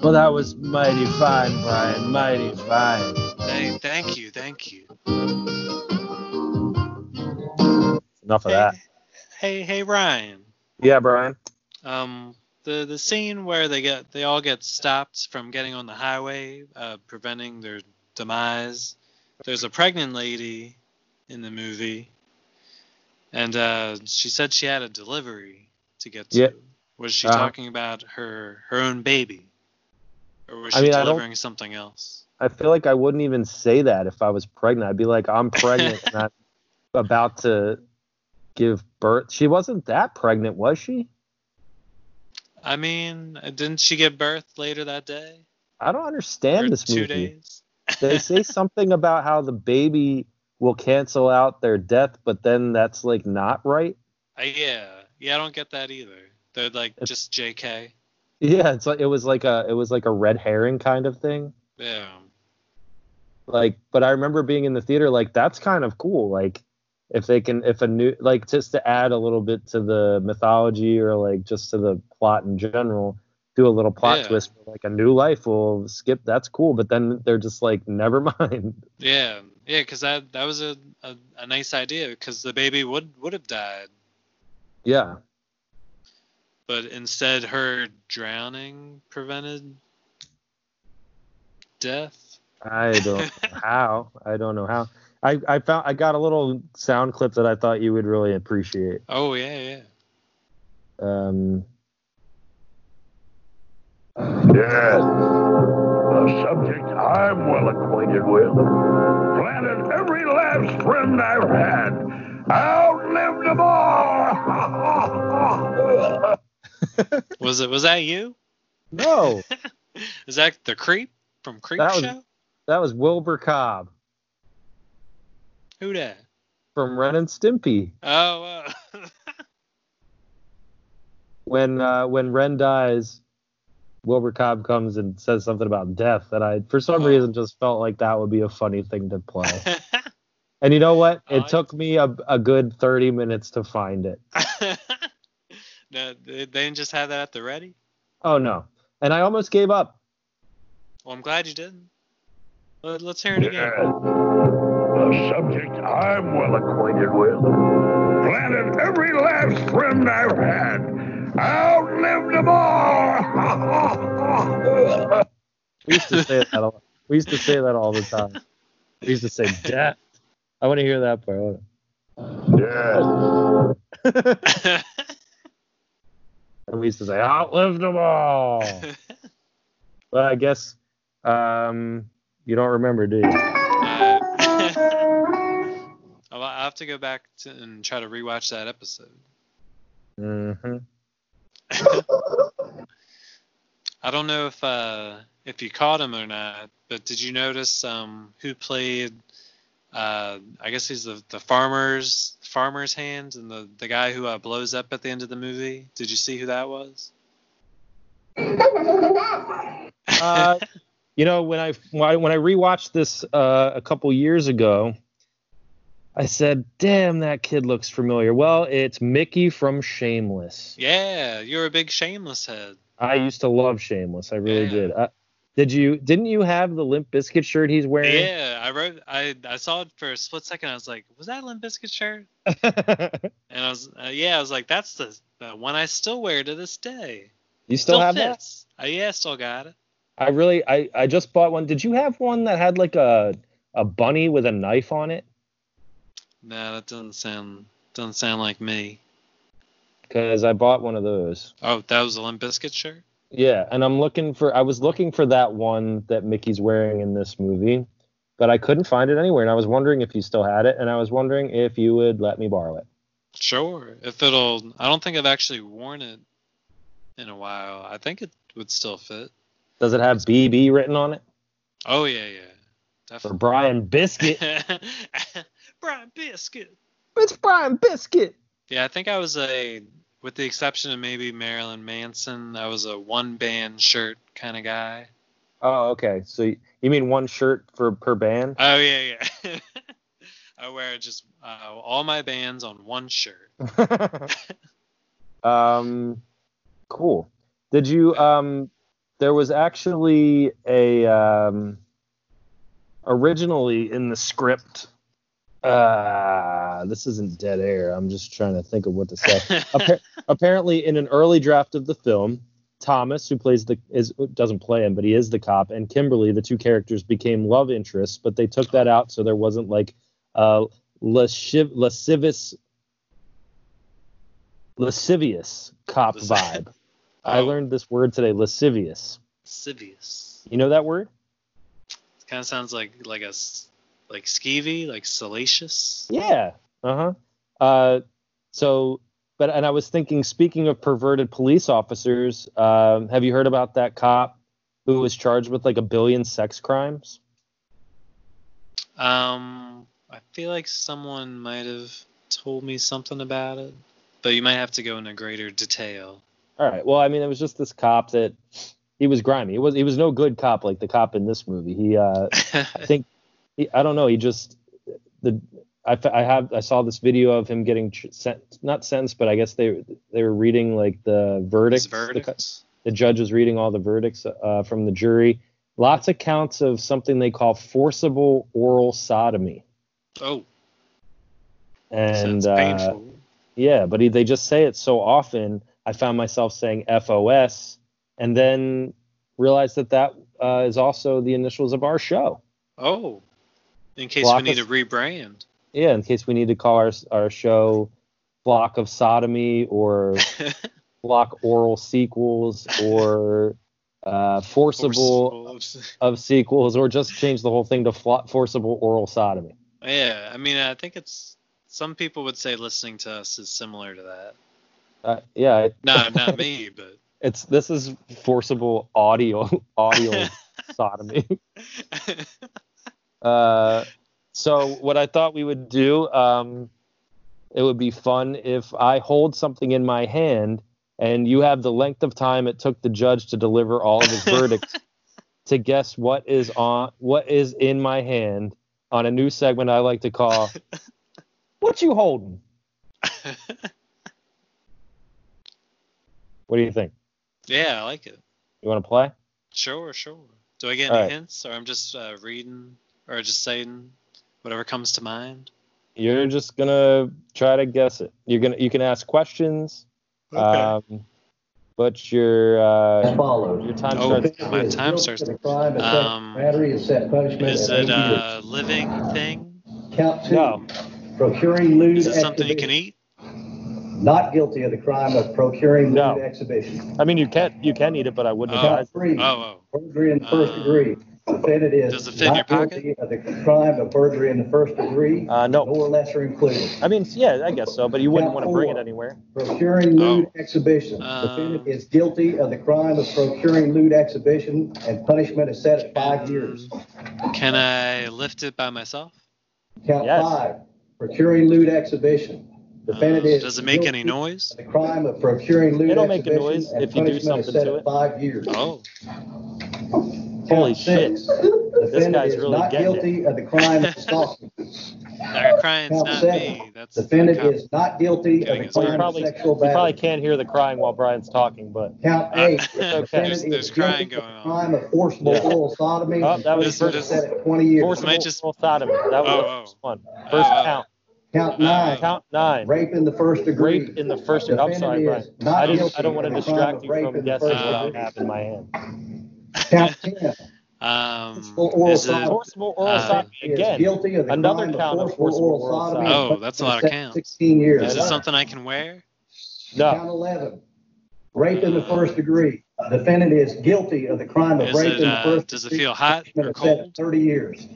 Well, that was mighty fine, Brian. Mighty fine. Thank you. Enough of that. Hey, Ryan. Yeah, Brian. The scene where they all get stopped from getting on the highway, preventing their demise. There's a pregnant lady in the movie, and she said she had a delivery to get to. Yeah. Was she talking about her own baby, or was she delivering something else? I feel like I wouldn't even say that if I was pregnant. I'd be like, I'm pregnant, and I'm about to give birth. She wasn't that pregnant, was she? I mean, didn't she give birth later that day? I don't understand this movie. 2 days. They say something about how the baby will cancel out their death, but then that's like not right. Yeah, I don't get that either. They're like, it's just JK. Yeah, it's like it was like a red herring kind of thing. Yeah. Like, but I remember being in the theater like, that's kind of cool. Like, just to add a little bit to the mythology, or like just to the plot in general, do a little plot twist, like a new life will skip. That's cool. But then they're just like, never mind. Yeah. Because that was a nice idea, because the baby would have died. Yeah. But instead, her drowning prevented death. I don't know how. I got a little sound clip that I thought you would really appreciate. Oh yeah. Yes, a subject I'm well acquainted with. Planted every last friend I've had. Outlived them all. Was that you? No. Is that the creep from Creepshow? That was Wilbur Cobb. Who that? From Ren and Stimpy. Oh. When Ren dies, Wilbur Cobb comes and says something about death, and I, for some reason, just felt like that would be a funny thing to play. And you know what? It took me a good 30 minutes to find it. No, they didn't just have that at the ready? Oh, no. And I almost gave up. Well, I'm glad you didn't. Let's hear it again. A subject I'm well acquainted with. Planted every last friend I've had. Outlived them all. We used to say that all the time. We used to say death. I want to hear that part. Death. And we used to say outlived them all. Well, I guess you don't remember, do you? I'll have to go back and try to rewatch that episode. Mm-hmm. I don't know if you caught him or not, but did you notice who played I guess he's the farmer's hand, and the guy who blows up at the end of the movie. Did you see who that was? You know, when I rewatched this a couple years ago, I said, damn, that kid looks familiar. Well, it's Mickey from Shameless. Yeah, you're a big Shameless head. I used to love Shameless. I really did. Didn't you have the Limp Bizkit shirt he's wearing? Yeah, I saw it for a split second. I was like, was that a Limp Bizkit shirt? And I was like, that's the one I still wear to this day. You still have fits. That? Yeah, I still got it. I just bought one. Did you have one that had like a bunny with a knife on it? No, that doesn't sound like me. Because I bought one of those. Oh, that was a Limp Bizkit shirt? Yeah, and I was looking for that one that Mickey's wearing in this movie, but I couldn't find it anywhere, and I was wondering if you still had it, and I was wondering if you would let me borrow it. Sure. I don't think I've actually worn it in a while. I think it would still fit. Does it have BB written on it? Oh, yeah. Definitely. For Brian Bizkit. Brian Bizkit. It's Brian Bizkit. Yeah, I think I was with the exception of maybe Marilyn Manson, I was a one-band shirt kind of guy. Oh, okay. So you mean one shirt per band? Oh, yeah. I wear just all my bands on one shirt. Cool. Did you... there was actually originally in the script... this isn't dead air. I'm just trying to think of what to say. Apparently, in an early draft of the film, Thomas, who doesn't play him, but he is the cop, and Kimberly, the two characters, became love interests, but they took that out so there wasn't like lascivious cop vibe. Oh. I learned this word today, lascivious. Lascivious. You know that word? It kind of sounds like a... like skeevy, like salacious. Yeah. Uh-huh. I was thinking, speaking of perverted police officers, have you heard about that cop who was charged with like 1 billion sex crimes? I feel like someone might have told me something about it, but you might have to go into greater detail. All right. Well, I mean, it was just this cop that he was grimy. He was no good cop like the cop in this movie. He, I think. I don't know. He just I saw this video of him getting sentenced, but I guess they were reading like the verdicts. The judge was reading all the verdicts from the jury. Lots of counts of something they call forcible oral sodomy. Oh, and sounds painful. Yeah, but they just say it so often. I found myself saying FOS, and then realized that is also the initials of our show. Oh. In case we need to rebrand. Yeah, in case we need to call our show Flock of Sodomy or Flock Oral Sequels or Forcible of Sequels, or just change the whole thing to Forcible Oral Sodomy. Yeah, I mean, I think some people would say listening to us is similar to that. Yeah. No, not me, but. This is Forcible audio Sodomy. So what I thought we would do, it would be fun if I hold something in my hand and you have the length of time it took the judge to deliver all of his verdicts to guess what is in my hand on a new segment I like to call What You Holding? What do you think? Yeah, I like it. You want to play? Sure. Do I get any hints, or I'm just reading? Or just saying whatever comes to mind. You're just gonna try to guess it. You can ask questions. Okay. But your time starts. My time starts. Is it a living thing? Count two. No. Procuring lewd. Is it something you can eat? Not guilty of the crime of procuring lewd exhibition. I mean, you can eat it, but I wouldn't advise. Perjury in the first degree. Does it fit in your pocket? The crime of perjury in the first degree, no. Or lesser included. I mean, yeah, I guess so, but you wouldn't want to bring it anywhere. Procuring lewd exhibition. Defendant is guilty of the crime of procuring lewd exhibition, and punishment is set at 5 years. Can I lift it by myself? Count 5, procuring lewd exhibition. Does it make any noise? The crime of procuring lewd exhibition. It'll make a noise if you do something to it. 5 years. Oh. Holy shit. This guy's really getting it. Defendant is not guilty of the crime of stalking. That crime's not me. The defendant is not guilty of the crime of sexual battery. You probably can't hear the crying while Brian's talking, but... Count 8. There's crying going on. Crime of forcible oral sodomy. Oh, that was the first set at 20 years. Forcible sodomy. That was the first one. First count. Count 9. Rape in the first degree. I'm sorry, Brian. I don't want to distract you from guessing what I have in my hand. Count 10. Forcible oral sodomy again. Another count of forcible oral sodomy. Oh, that's a lot of counts. 16 years. Is it something I can wear? No. Count 11. Rape in the first degree. The defendant is guilty of the crime of rape in the first degree. Does it feel hot or cold? 30 years.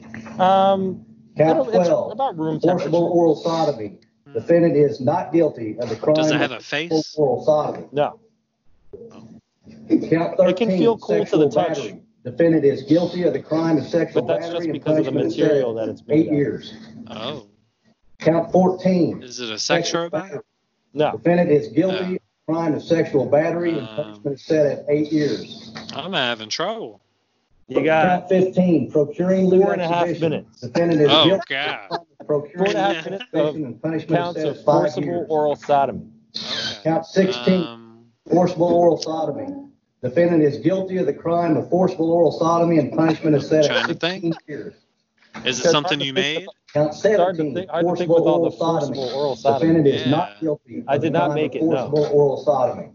Count 12. About room forcible oral sodomy. The defendant is not guilty of the crime of oral sodomy. No. Oh. Count 13. It can feel cool to the touch. Battery. Defendant is guilty of the crime of sexual battery. But that's just because of the material that it's made. 8 years. Oh. Count 14. Is it a sexual battery? No. Defendant is guilty of the crime of sexual battery and punishment is set at 8 years. I'm having trouble. You got 15. Procuring lewd 4.5 minutes. Defendant is guilty of procuring lewd exhibition and punishment set at 5 years. Forcible oral sodomy. Okay. Count 16. Forcible oral sodomy. Defendant is guilty of the crime of forcible oral sodomy and punishment is set at 16 years. Is it something you made? Count 17. Forcible oral sodomy. Defendant is not guilty. I did not make it. Forcible oral sodomy.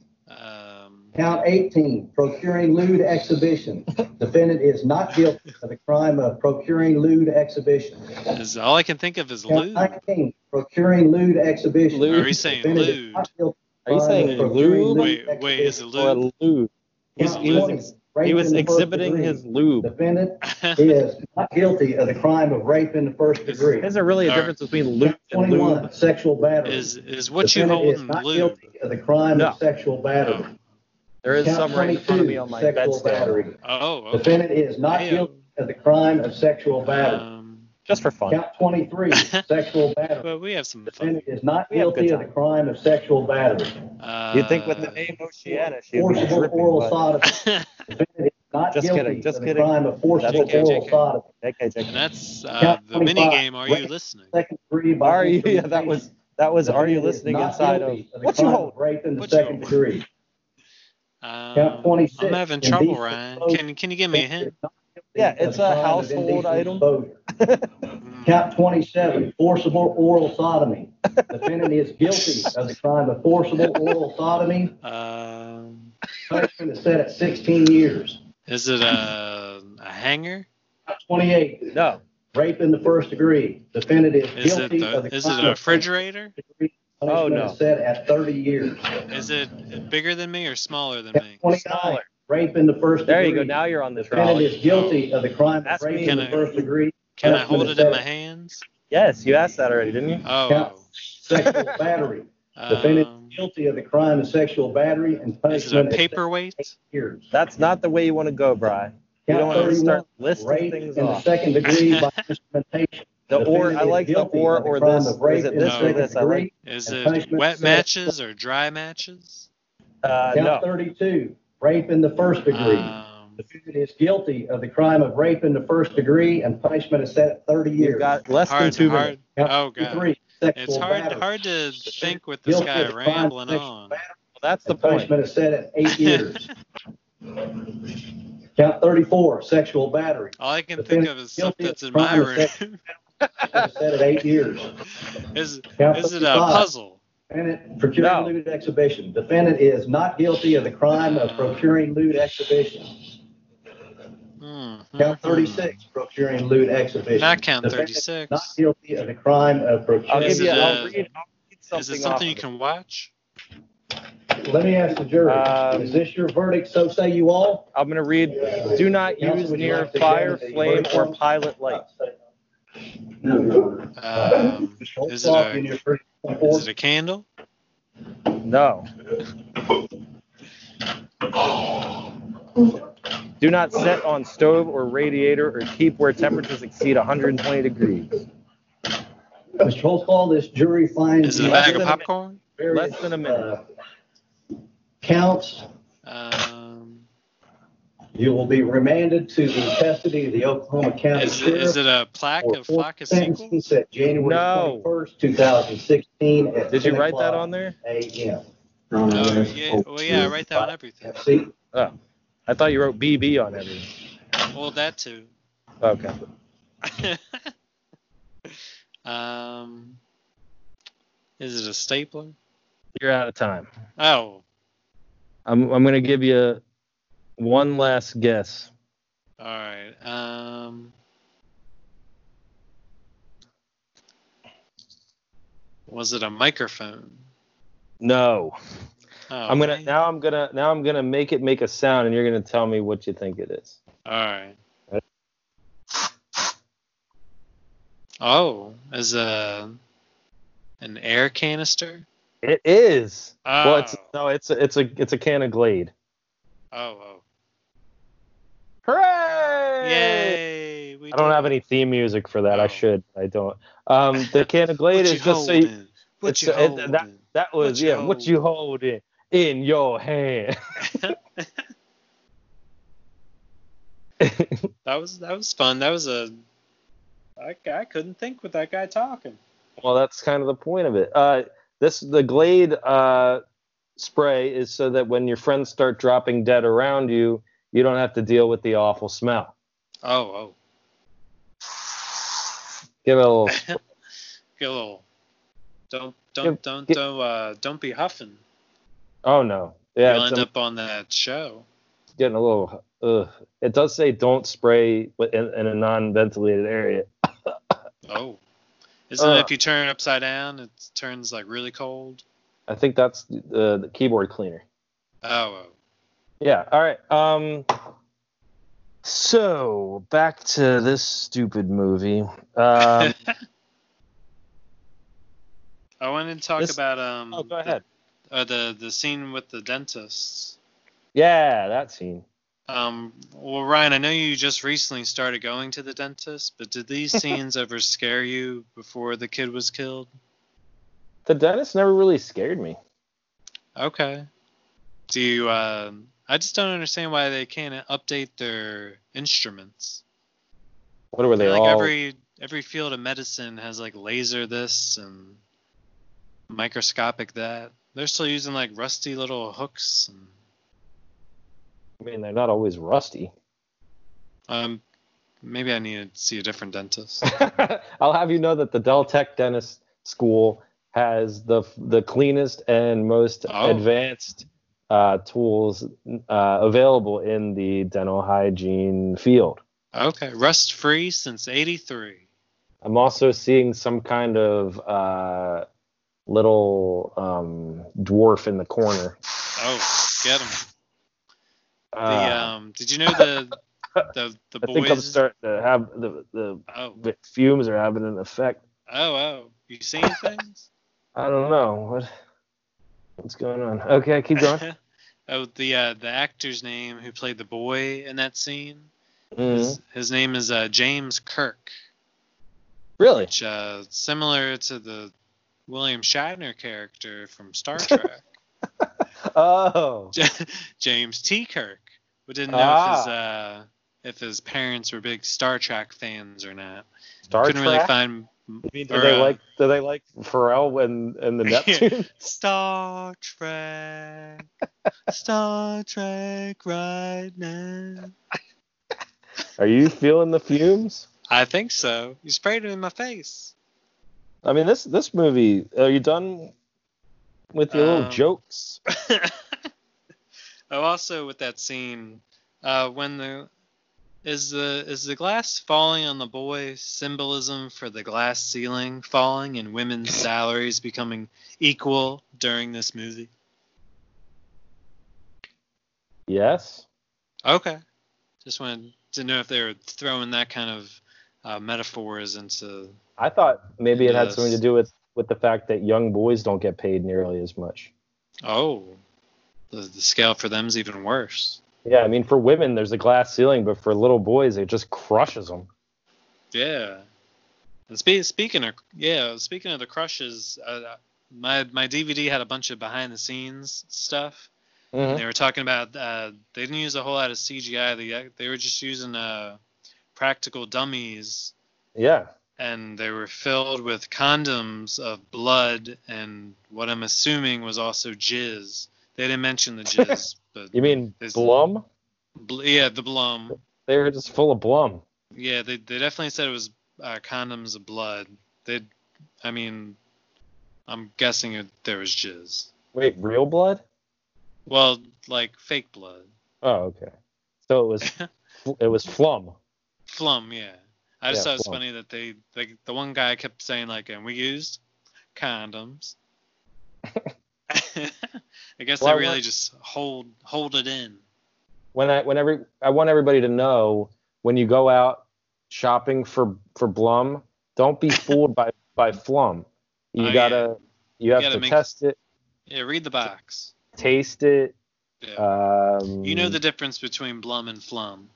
Count 18. Procuring lewd exhibition. Defendant is not guilty of the crime of procuring lewd exhibition. All I can think of is lewd. Count 19. Procuring lewd exhibition. Are you saying lewd? Are you saying lewd? Wait, is it lewd? He was exhibiting his lube. Defendant is not guilty of the crime of rape in the first degree. Isn't there really a difference between lube and lube? Sexual battery. Is what you hold in lube? Defendant is not guilty of the crime of sexual battery. No. There is some right in front of me on my bedstand. Oh, okay. Defendant is not guilty of the crime of sexual battery. Just for fun. Count 23, sexual battery. But we have some fun. Defendant is not guilty of the crime of sexual battery. You'd think with the name Oceana, she would be forcible oral sodomy. Defendant is not guilty of the crime of forcible oral sodomy. And that's the minigame, Are You Listening? That was Are You Listening inside of... What you hold? Rape in the second degree. Count 26. I'm having trouble, Ryan. Can you give me a hint? Yeah, it's a household item. Count 27, forcible oral sodomy. Defendant is guilty of the crime of forcible oral sodomy. Punishment is set at 16 years. Is it a hanger? 28, no. Rape in the first degree. Defendant is guilty of the crime. Is it a refrigerator? Oh, no. Is set at 30 years. Is it bigger than me or smaller than me? Smaller. Rape in the first degree. There you go. Now you're on the trail. Defendant is guilty of the crime of rape in the first degree. Can I hold it in my hands? Yes, you asked that already, didn't you? Oh. Sexual battery. Defendant is guilty of the crime of sexual battery and punishment. Is it a paperweight? That's not the way you want to go, Bri. You don't want to start listing things off. Rape in the second degree by instrumentation. I like the or this. Is it this or this? I like. Is it wet matches or dry matches? Count 32. Rape in the first degree. The defendant is guilty of the crime of rape in the first degree, and punishment is set at 30 years. You've got less than 2 minutes. Oh, God. It's hard to think with this guy rambling on. Well, that's the point. Punishment is set at 8 years. Count 34, sexual battery. All I can think of is stuff that's in my room. It's set at 8 years. Is it a puzzle? Defendant procuring lewd exhibition. Defendant is not guilty of the crime of procuring lewd exhibition. Count 36, procuring lewd exhibition. Not count 36. Not guilty of the crime of procuring lewd exhibition. Is it something you can watch? Let me ask the jury. Is this your verdict, so say you all? I'm going to read, do not use near fire, flame, or pilot light. Is it a candle? No. Do not set on stove or radiator or keep where temperatures exceed 120 degrees. Mr. Holtzclaw, this jury finds... Is it a bag of popcorn? Less than a minute. Counts. You will be remanded to the custody of the Oklahoma County Sheriff. Is it a plaque of Flock of Sequels? January 21st, 2016. Did you write that on there? AM. Oh, yeah. Well, yeah, I write that on everything. See? Oh, I thought you wrote BB on everything. Well, that too. Okay. Is it a stapler? You're out of time. Oh. I'm going to give you one last guess. All right. Was it a microphone? No. Oh, I'm gonna make it make a sound, and you're gonna tell me what you think it is. All right. Ready? Oh, is an air canister? It is. Oh. Well, it's a can of Glade. Oh. Hooray! Yay! I don't have any theme music for that. Oh. I should. I don't. The can of Glade is just so you. What you holding? That was What you holding in your hand? that was fun. That was I couldn't think with that guy talking. Well, that's kind of the point of it. The Glade spray is so that when your friends start dropping dead around you, you don't have to deal with the awful smell. Oh. Give it a little. Give a little. Don't be huffing. Oh no! Yeah, you'll end up on that show. Getting a little. It does say don't spray in a non-ventilated area. Oh, isn't it if you turn it upside down, it turns like really cold? I think that's the keyboard cleaner. Oh. Yeah. All right. So back to this stupid movie. I wanted to talk about go ahead. The scene with the dentists. Yeah, that scene. Well, Ryan, I know you just recently started going to the dentist, but did these scenes ever scare you before the kid was killed? The dentist never really scared me. Okay. Do you? I just don't understand why they can't update their instruments. What were they all? Every field of medicine has like laser this and microscopic that. They're still using like rusty little hooks. And... I mean, they're not always rusty. Maybe I need to see a different dentist. I'll have you know that the Deltech Dentist School has the cleanest and most advanced tools available in the dental hygiene field. Okay, rust free since '83. I'm also seeing some kind of little dwarf in the corner. Oh, get him! Did you know the boys? I think I'm starting to have the fumes are having an effect. Oh, you seeing things? I don't know what's going on. Okay, keep going. The actor's name who played the boy in that scene. Mm-hmm. His name is James Kirk. Really? Which similar to the William Shatner character from Star Trek. Oh. James T. Kirk. We didn't know if his parents were big Star Trek fans or not. Couldn't really find. I mean, do they like Pharrell and the Neptunes? Star Trek. Star Trek right now. Are you feeling the fumes? I think so. You sprayed it in my face. I mean, this movie, are you done with your little jokes? Oh, also with that scene, when is the glass falling on the boy symbolism for the glass ceiling falling and women's salaries becoming equal during this movie? Yes. Okay. Just wanted to know if they were throwing that kind of metaphors into... I thought maybe it had something to do with the fact that young boys don't get paid nearly as much. Oh, the scale for them is even worse. Yeah, I mean, for women, there's a glass ceiling, but for little boys, it just crushes them. Yeah. Speaking of the crushes, my DVD had a bunch of behind the scenes stuff. Mm-hmm. And they were talking about they didn't use a whole lot of CGI. They were just using practical dummies. Yeah. And they were filled with condoms of blood and what I'm assuming was also jizz. They didn't mention the jizz. But you mean blum? Yeah, the blum. They were just full of blum. Yeah, they definitely said it was condoms of blood. I'm guessing there was jizz. Wait, real blood? Well, like fake blood. Oh, okay. So it was flum. Flum, yeah. I just thought it was funny that they the one guy kept saying like, and we used condoms. I guess they really just hold it in. I want everybody to know, when you go out shopping for blum, don't be fooled by flum. You have to test it. Yeah, read the box. Taste it. Yeah. You know the difference between blum and flum.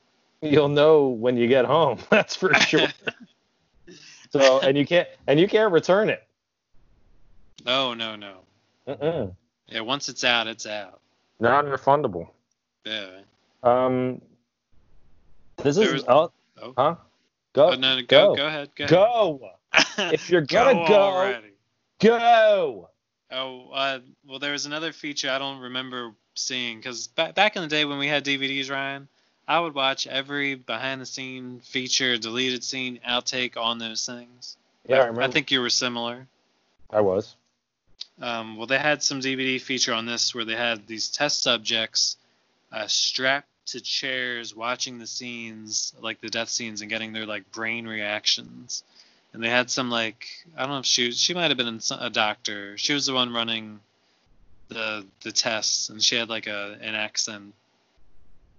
You'll know when you get home, that's for sure. So, and you can't return it. Oh, no. Mm-mm. Yeah, once it's out, it's out. Non-refundable. Yeah. Huh? Go. Oh, no, go. Go ahead. Go. If you're gonna go. Oh, well, there was another feature I don't remember seeing, because back in the day when we had DVDs, Ryan, I would watch every behind-the-scene feature, deleted scene, outtake on those things. Yeah, I remember. I think you were similar. I was. Well, they had some DVD feature on this where they had these test subjects strapped to chairs watching the scenes, like the death scenes, and getting their like brain reactions. And they had some, like, I don't know if she might have been a doctor. She was the one running the tests, and she had like an accent,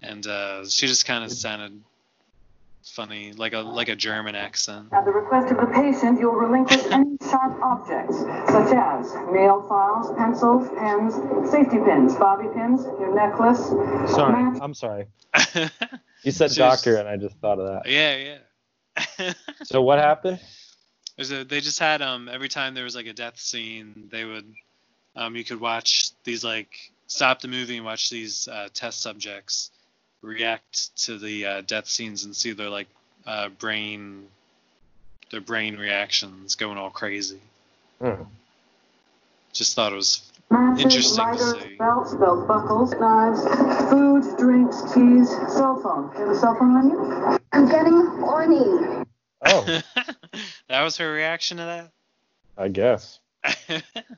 and she just kind of sounded funny, like a German accent. At the request of the patient, you'll relinquish any sharp objects, such as nail files, pencils, pens, safety pins, bobby pins, your necklace. I'm sorry. You said doctor, and I just thought of that. Yeah. So what happened? They just had every time there was like a death scene, they would you could watch these, like, stop the movie and watch these test subjects react to the death scenes and see their like brain reactions going all crazy. Mm. Just thought it was interesting lighters, to see. Belts, belt buckles, knives, food, drinks, keys, cell phone. Do you have a cell phone on you? I'm getting horny. Oh. That was her reaction to that? I guess.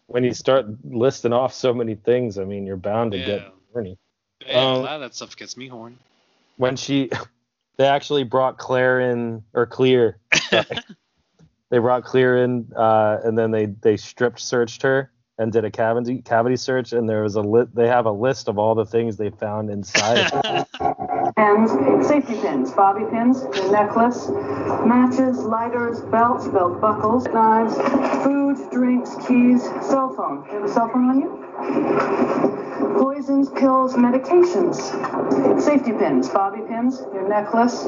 When you start listing off so many things, I mean, you're bound to get horny. Yeah, a lot of that stuff gets me horny. When they actually brought Claire in, and then they strip searched her and did a cavity search, and there was they have a list of all the things they found inside. Pins, safety pins, bobby pins, your necklace, matches, lighters, belts, belt buckles, knives, food, drinks, keys, cell phone. Do you have a cell phone on you? Poisons, pills, medications, safety pins, bobby pins, your necklace,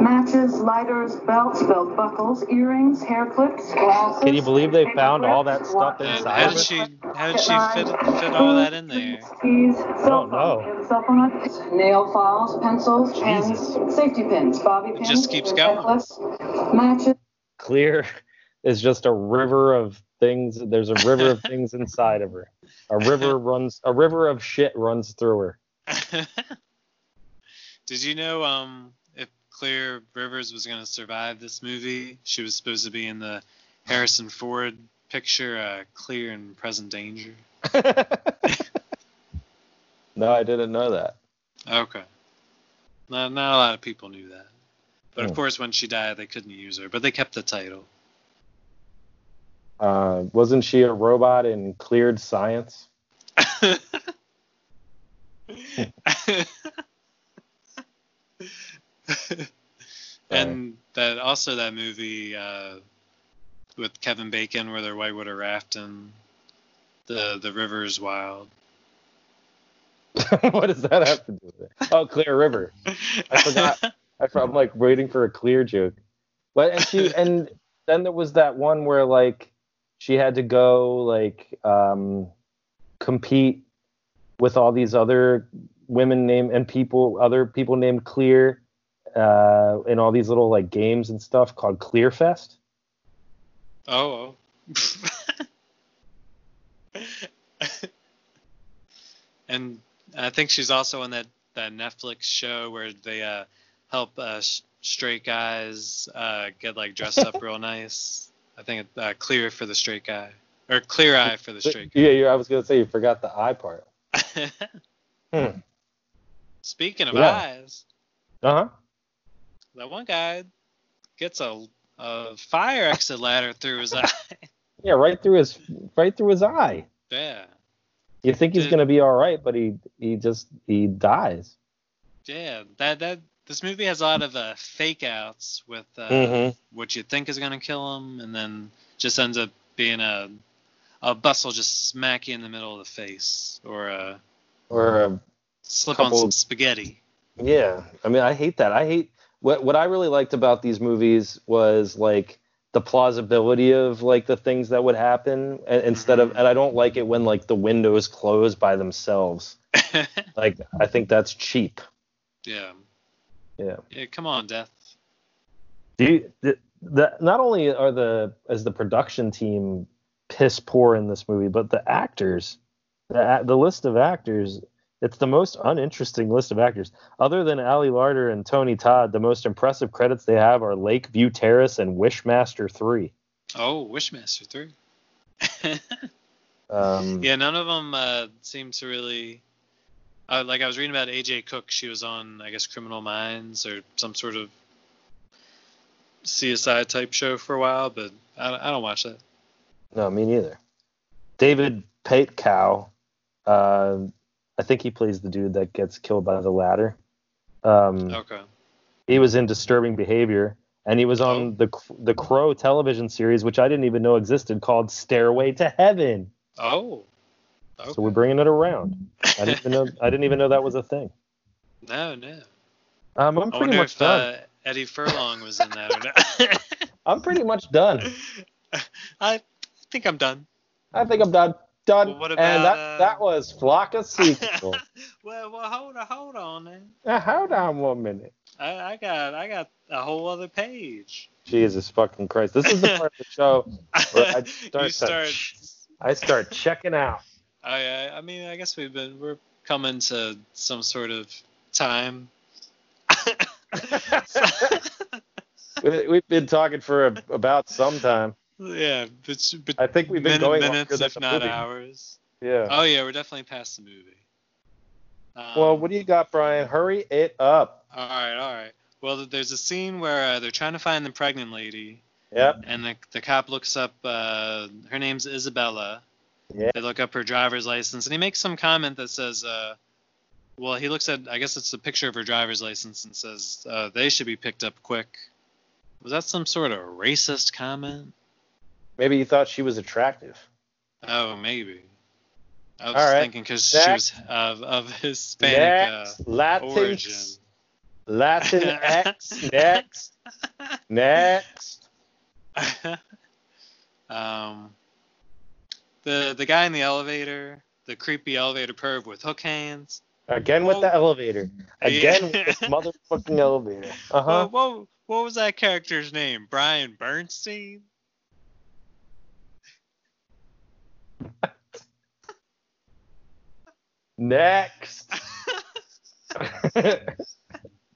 matches, lighters, belts, belt buckles, earrings, hair clips, glasses. Can you believe they found all that stuff inside? How did she fit all that in there? Keys, cell phone, nail files, pencils, pens, safety pins, bobby pins, just keeps going. Necklace, matches. Clear is just a river of things. There's a river of things inside of her. A river of shit runs through her. Did you know if Claire Rivers was going to survive this movie, she was supposed to be in the Harrison Ford picture, Clear and Present Danger? No, I didn't know that. Okay. Not a lot of people knew that. But of course, when she died, they couldn't use her, but they kept the title. Wasn't she a robot in Cleared Science? And that movie with Kevin Bacon where they're whitewater rafting, the river is wild. What does that have to do with it? Oh, Clear River. I forgot. I'm like waiting for a Clear joke. But and she and Then there was that one where like she had to go like compete with all these other women named and other people named Clear in all these little like games and stuff called Clearfest. Oh. And I think she's also on that Netflix show where they help straight guys get like dressed up real nice. I think it's Clear for the Straight Guy or Clear Eye for the Straight Guy. Yeah, I was gonna say you forgot the eye part. Speaking of eyes, that one guy gets a fire exit ladder through his eye. Yeah, right through his eye. Yeah. You think he's gonna be all right, but he dies. Yeah, that this movie has a lot of fake outs with what you think is gonna kill him, and then just ends up being a bus will just smack you in the middle of the face, or slip on some spaghetti. Yeah, I mean, I hate that. I hate what I really liked about these movies was like the plausibility of like the things that would happen and I don't like it when like the windows close by themselves. Like, I think that's cheap. Yeah. Yeah. Yeah. Come on, Death. Not only are the production team piss poor in this movie, but the actors, the list of actors, it's the most uninteresting list of actors. Other than Ali Larter and Tony Todd, the most impressive credits they have are Lakeview Terrace and Wishmaster 3. Oh, Wishmaster 3. Yeah, none of them seem to really. Like I was reading about AJ Cook. She was on, I guess, Criminal Minds or some sort of CSI type show for a while, but I don't watch that. No, me neither. David Patekow, I think he plays the dude that gets killed by the ladder. Okay. He was in Disturbing Behavior, and he was on the Crow television series, which I didn't even know existed, called Stairway to Heaven. Oh. Okay. So we're bringing it around. I didn't even know that was a thing. No. I'm pretty much done. Eddie Furlong was in that or not. I'm pretty much done. I think I'm done. Done. Well, what about, and that was Flock of Sequels. well, hold on, man. Hold on one minute. I got a whole other page. Jesus fucking Christ! This is the part of the show where I start checking out. I mean, I guess we're coming to some sort of time. We've been talking for about some time. Yeah, but I think we've been going minutes, if not hours. Yeah. Oh yeah, we're definitely past the movie. Well, what do you got, Brian? Hurry it up. All right. Well, there's a scene where they're trying to find the pregnant lady. Yep. And the cop looks up. Her name's Isabella. Yeah. They look up her driver's license, and he makes some comment that says, "Well, he looks at. I guess it's a picture of her driver's license and says they should be picked up quick." Was that some sort of racist comment? Maybe he thought she was attractive. Oh, maybe. I was thinking because she was of Hispanic origin. Latinx. Next. The guy in the elevator, the creepy elevator perv with hook hands. Again with the elevator. Again with this motherfucking elevator. Uh-huh. Whoa. What was that character's name? Brian Bernstein? Next.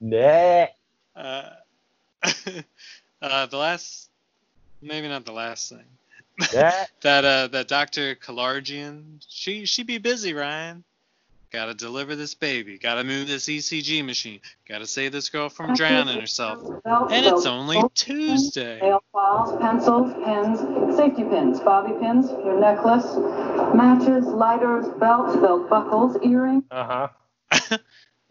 Next. Maybe not the last thing. That Dr. Kalarjian, she be busy, Ryan. Gotta deliver this baby. Gotta move this ECG machine. Gotta save this girl from drowning herself. And it's only Tuesday. Files, pencils, pins, safety pins, bobby pins, your necklace, matches, lighters, belts, belt buckles, earrings.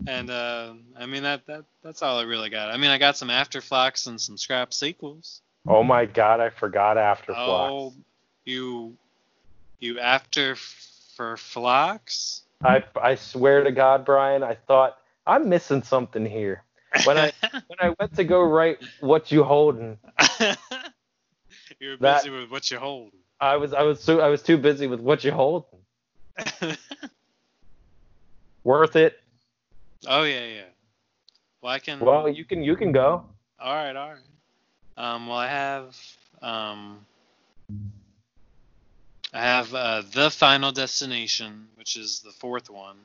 And I mean that's all I really got. I mean, I got some Afterflocks and some scrap sequels. Oh my God, I forgot Afterflocks. Oh, you after for Flocks? I swear to God, Brian, I thought I'm missing something here. When I went to go write what you holding, You were busy with what you hold. I was too busy with what you hold. Worth it. Oh yeah. Well, I can. Well, you can go. All right. Well, I have The Final Destination, which is the fourth one,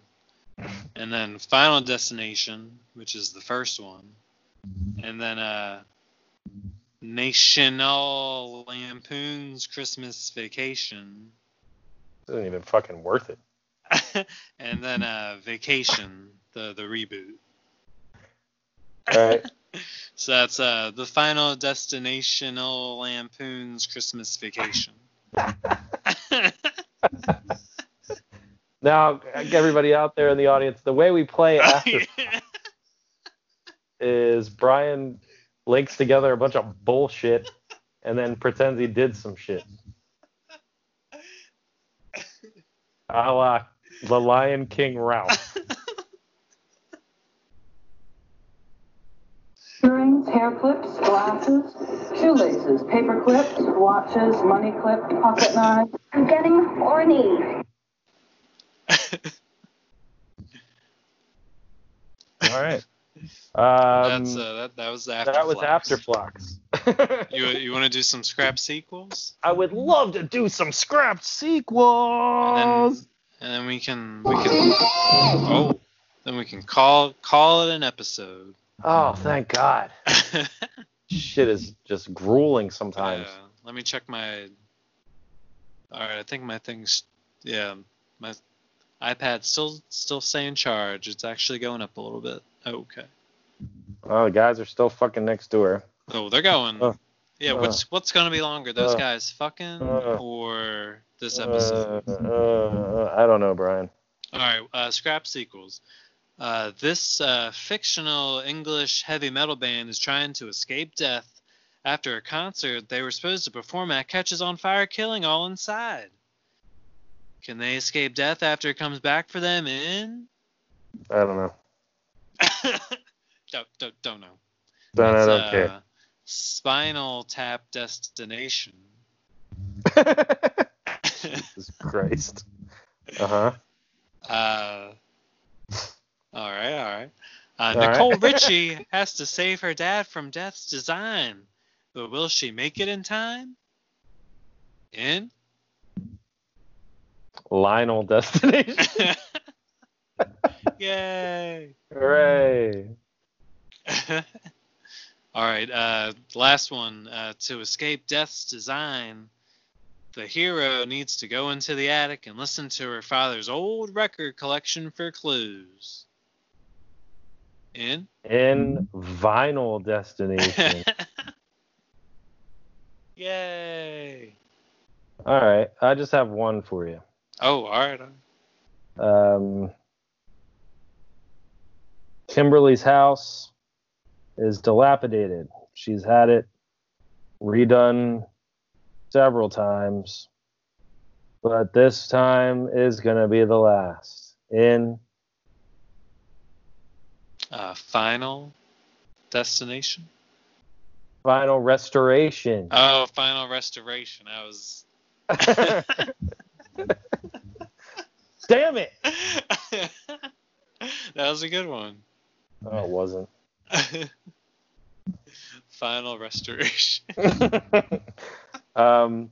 and then Final Destination, which is the first one, and then National Lampoon's Christmas Vacation. Isn't even fucking worth it. And then Vacation, the reboot. All right. So that's The Final Destination Lampoon's Christmas Vacation. Now, everybody out there in the audience, the way we play after is Brian links together a bunch of bullshit and then pretends he did some shit. A la The Lion King Ralph. Earrings, hair clips, glasses, shoelaces, paper clips, watches, money clips, pocket knives. I'm getting horny. All right. That was after. That was after Flocks. You want to do some scrap sequels? I would love to do some scrap sequels. And then we can. Oh, then we can call it an episode. Oh, thank God. Shit is just grueling sometimes. Let me check my... Alright, I think my thing's... Yeah, my iPad's still saying charge. It's actually going up a little bit. Okay. Oh, the guys are still fucking next door. Oh, they're going. Yeah, what's going to be longer? Those guys fucking or this episode? I don't know, Brian. Alright, scrap sequels. This fictional English heavy metal band is trying to escape death. After a concert they were supposed to perform at catches on fire, killing all inside. Can they escape death after it comes back for them in... I don't know. don't know. I don't care. Spinal Tap Destination. Jesus Christ. Uh-huh. All right. Nicole Richie has to save her dad from death's design, but will she make it in time? In? Lionel Destination. Yay! Hooray! All right, last one. To escape death's design, the hero needs to go into the attic and listen to her father's old record collection for clues. In Vinyl Destination. Yay. All right. I just have one for you. Oh, all right. Kimberly's house is dilapidated. She's had it redone several times, but this time is going to be the last. In... Final Destination? Final Restoration. Oh, Final Restoration. I was... Damn it! That was a good one. Oh, it wasn't. Final Restoration.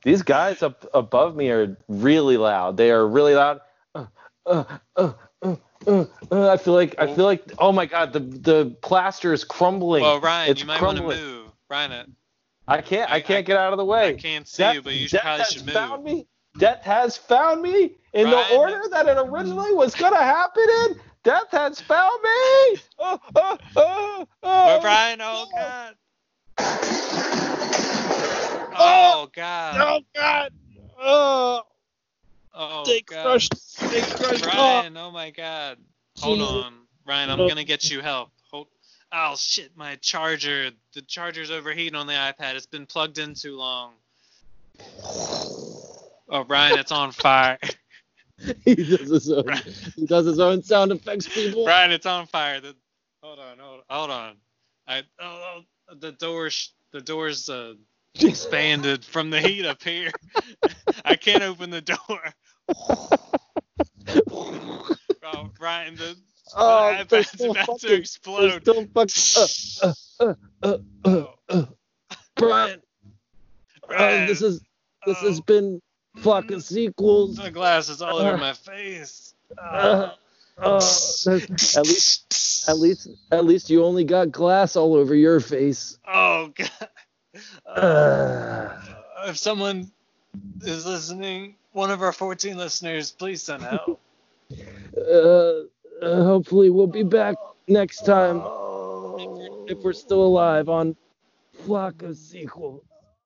These guys up above me are really loud. They are really loud. I feel like oh my God, the plaster is crumbling. Well, Ryan, it's... you might want to move. Ryan, I can't get out of the way. I can't see you, but you probably should move. Death has found me in Ryan, the order that it originally was going to happen in. Death has found me. Oh, Ryan, oh God. Oh God. Oh God. Oh. Oh, They crushed. Ryan, oh my God. Hold on. Ryan, I'm going to get you help. Oh, shit, my charger. The charger's overheating on the iPad. It's been plugged in too long. Oh, Ryan, it's on fire. He does his own sound effects, people. Ryan, it's on fire. Hold on. The door's... expanded from the heat up here. I can't open the door. Oh, Brian, the iPad's about to explode. Brian, this has been Flock of Sequels. The glass is all over my face. At least you only got glass all over your face. Oh God! If someone is listening, one of our 14 listeners, please send help. Hopefully we'll be back next time if we're still alive on Flock of Sequels.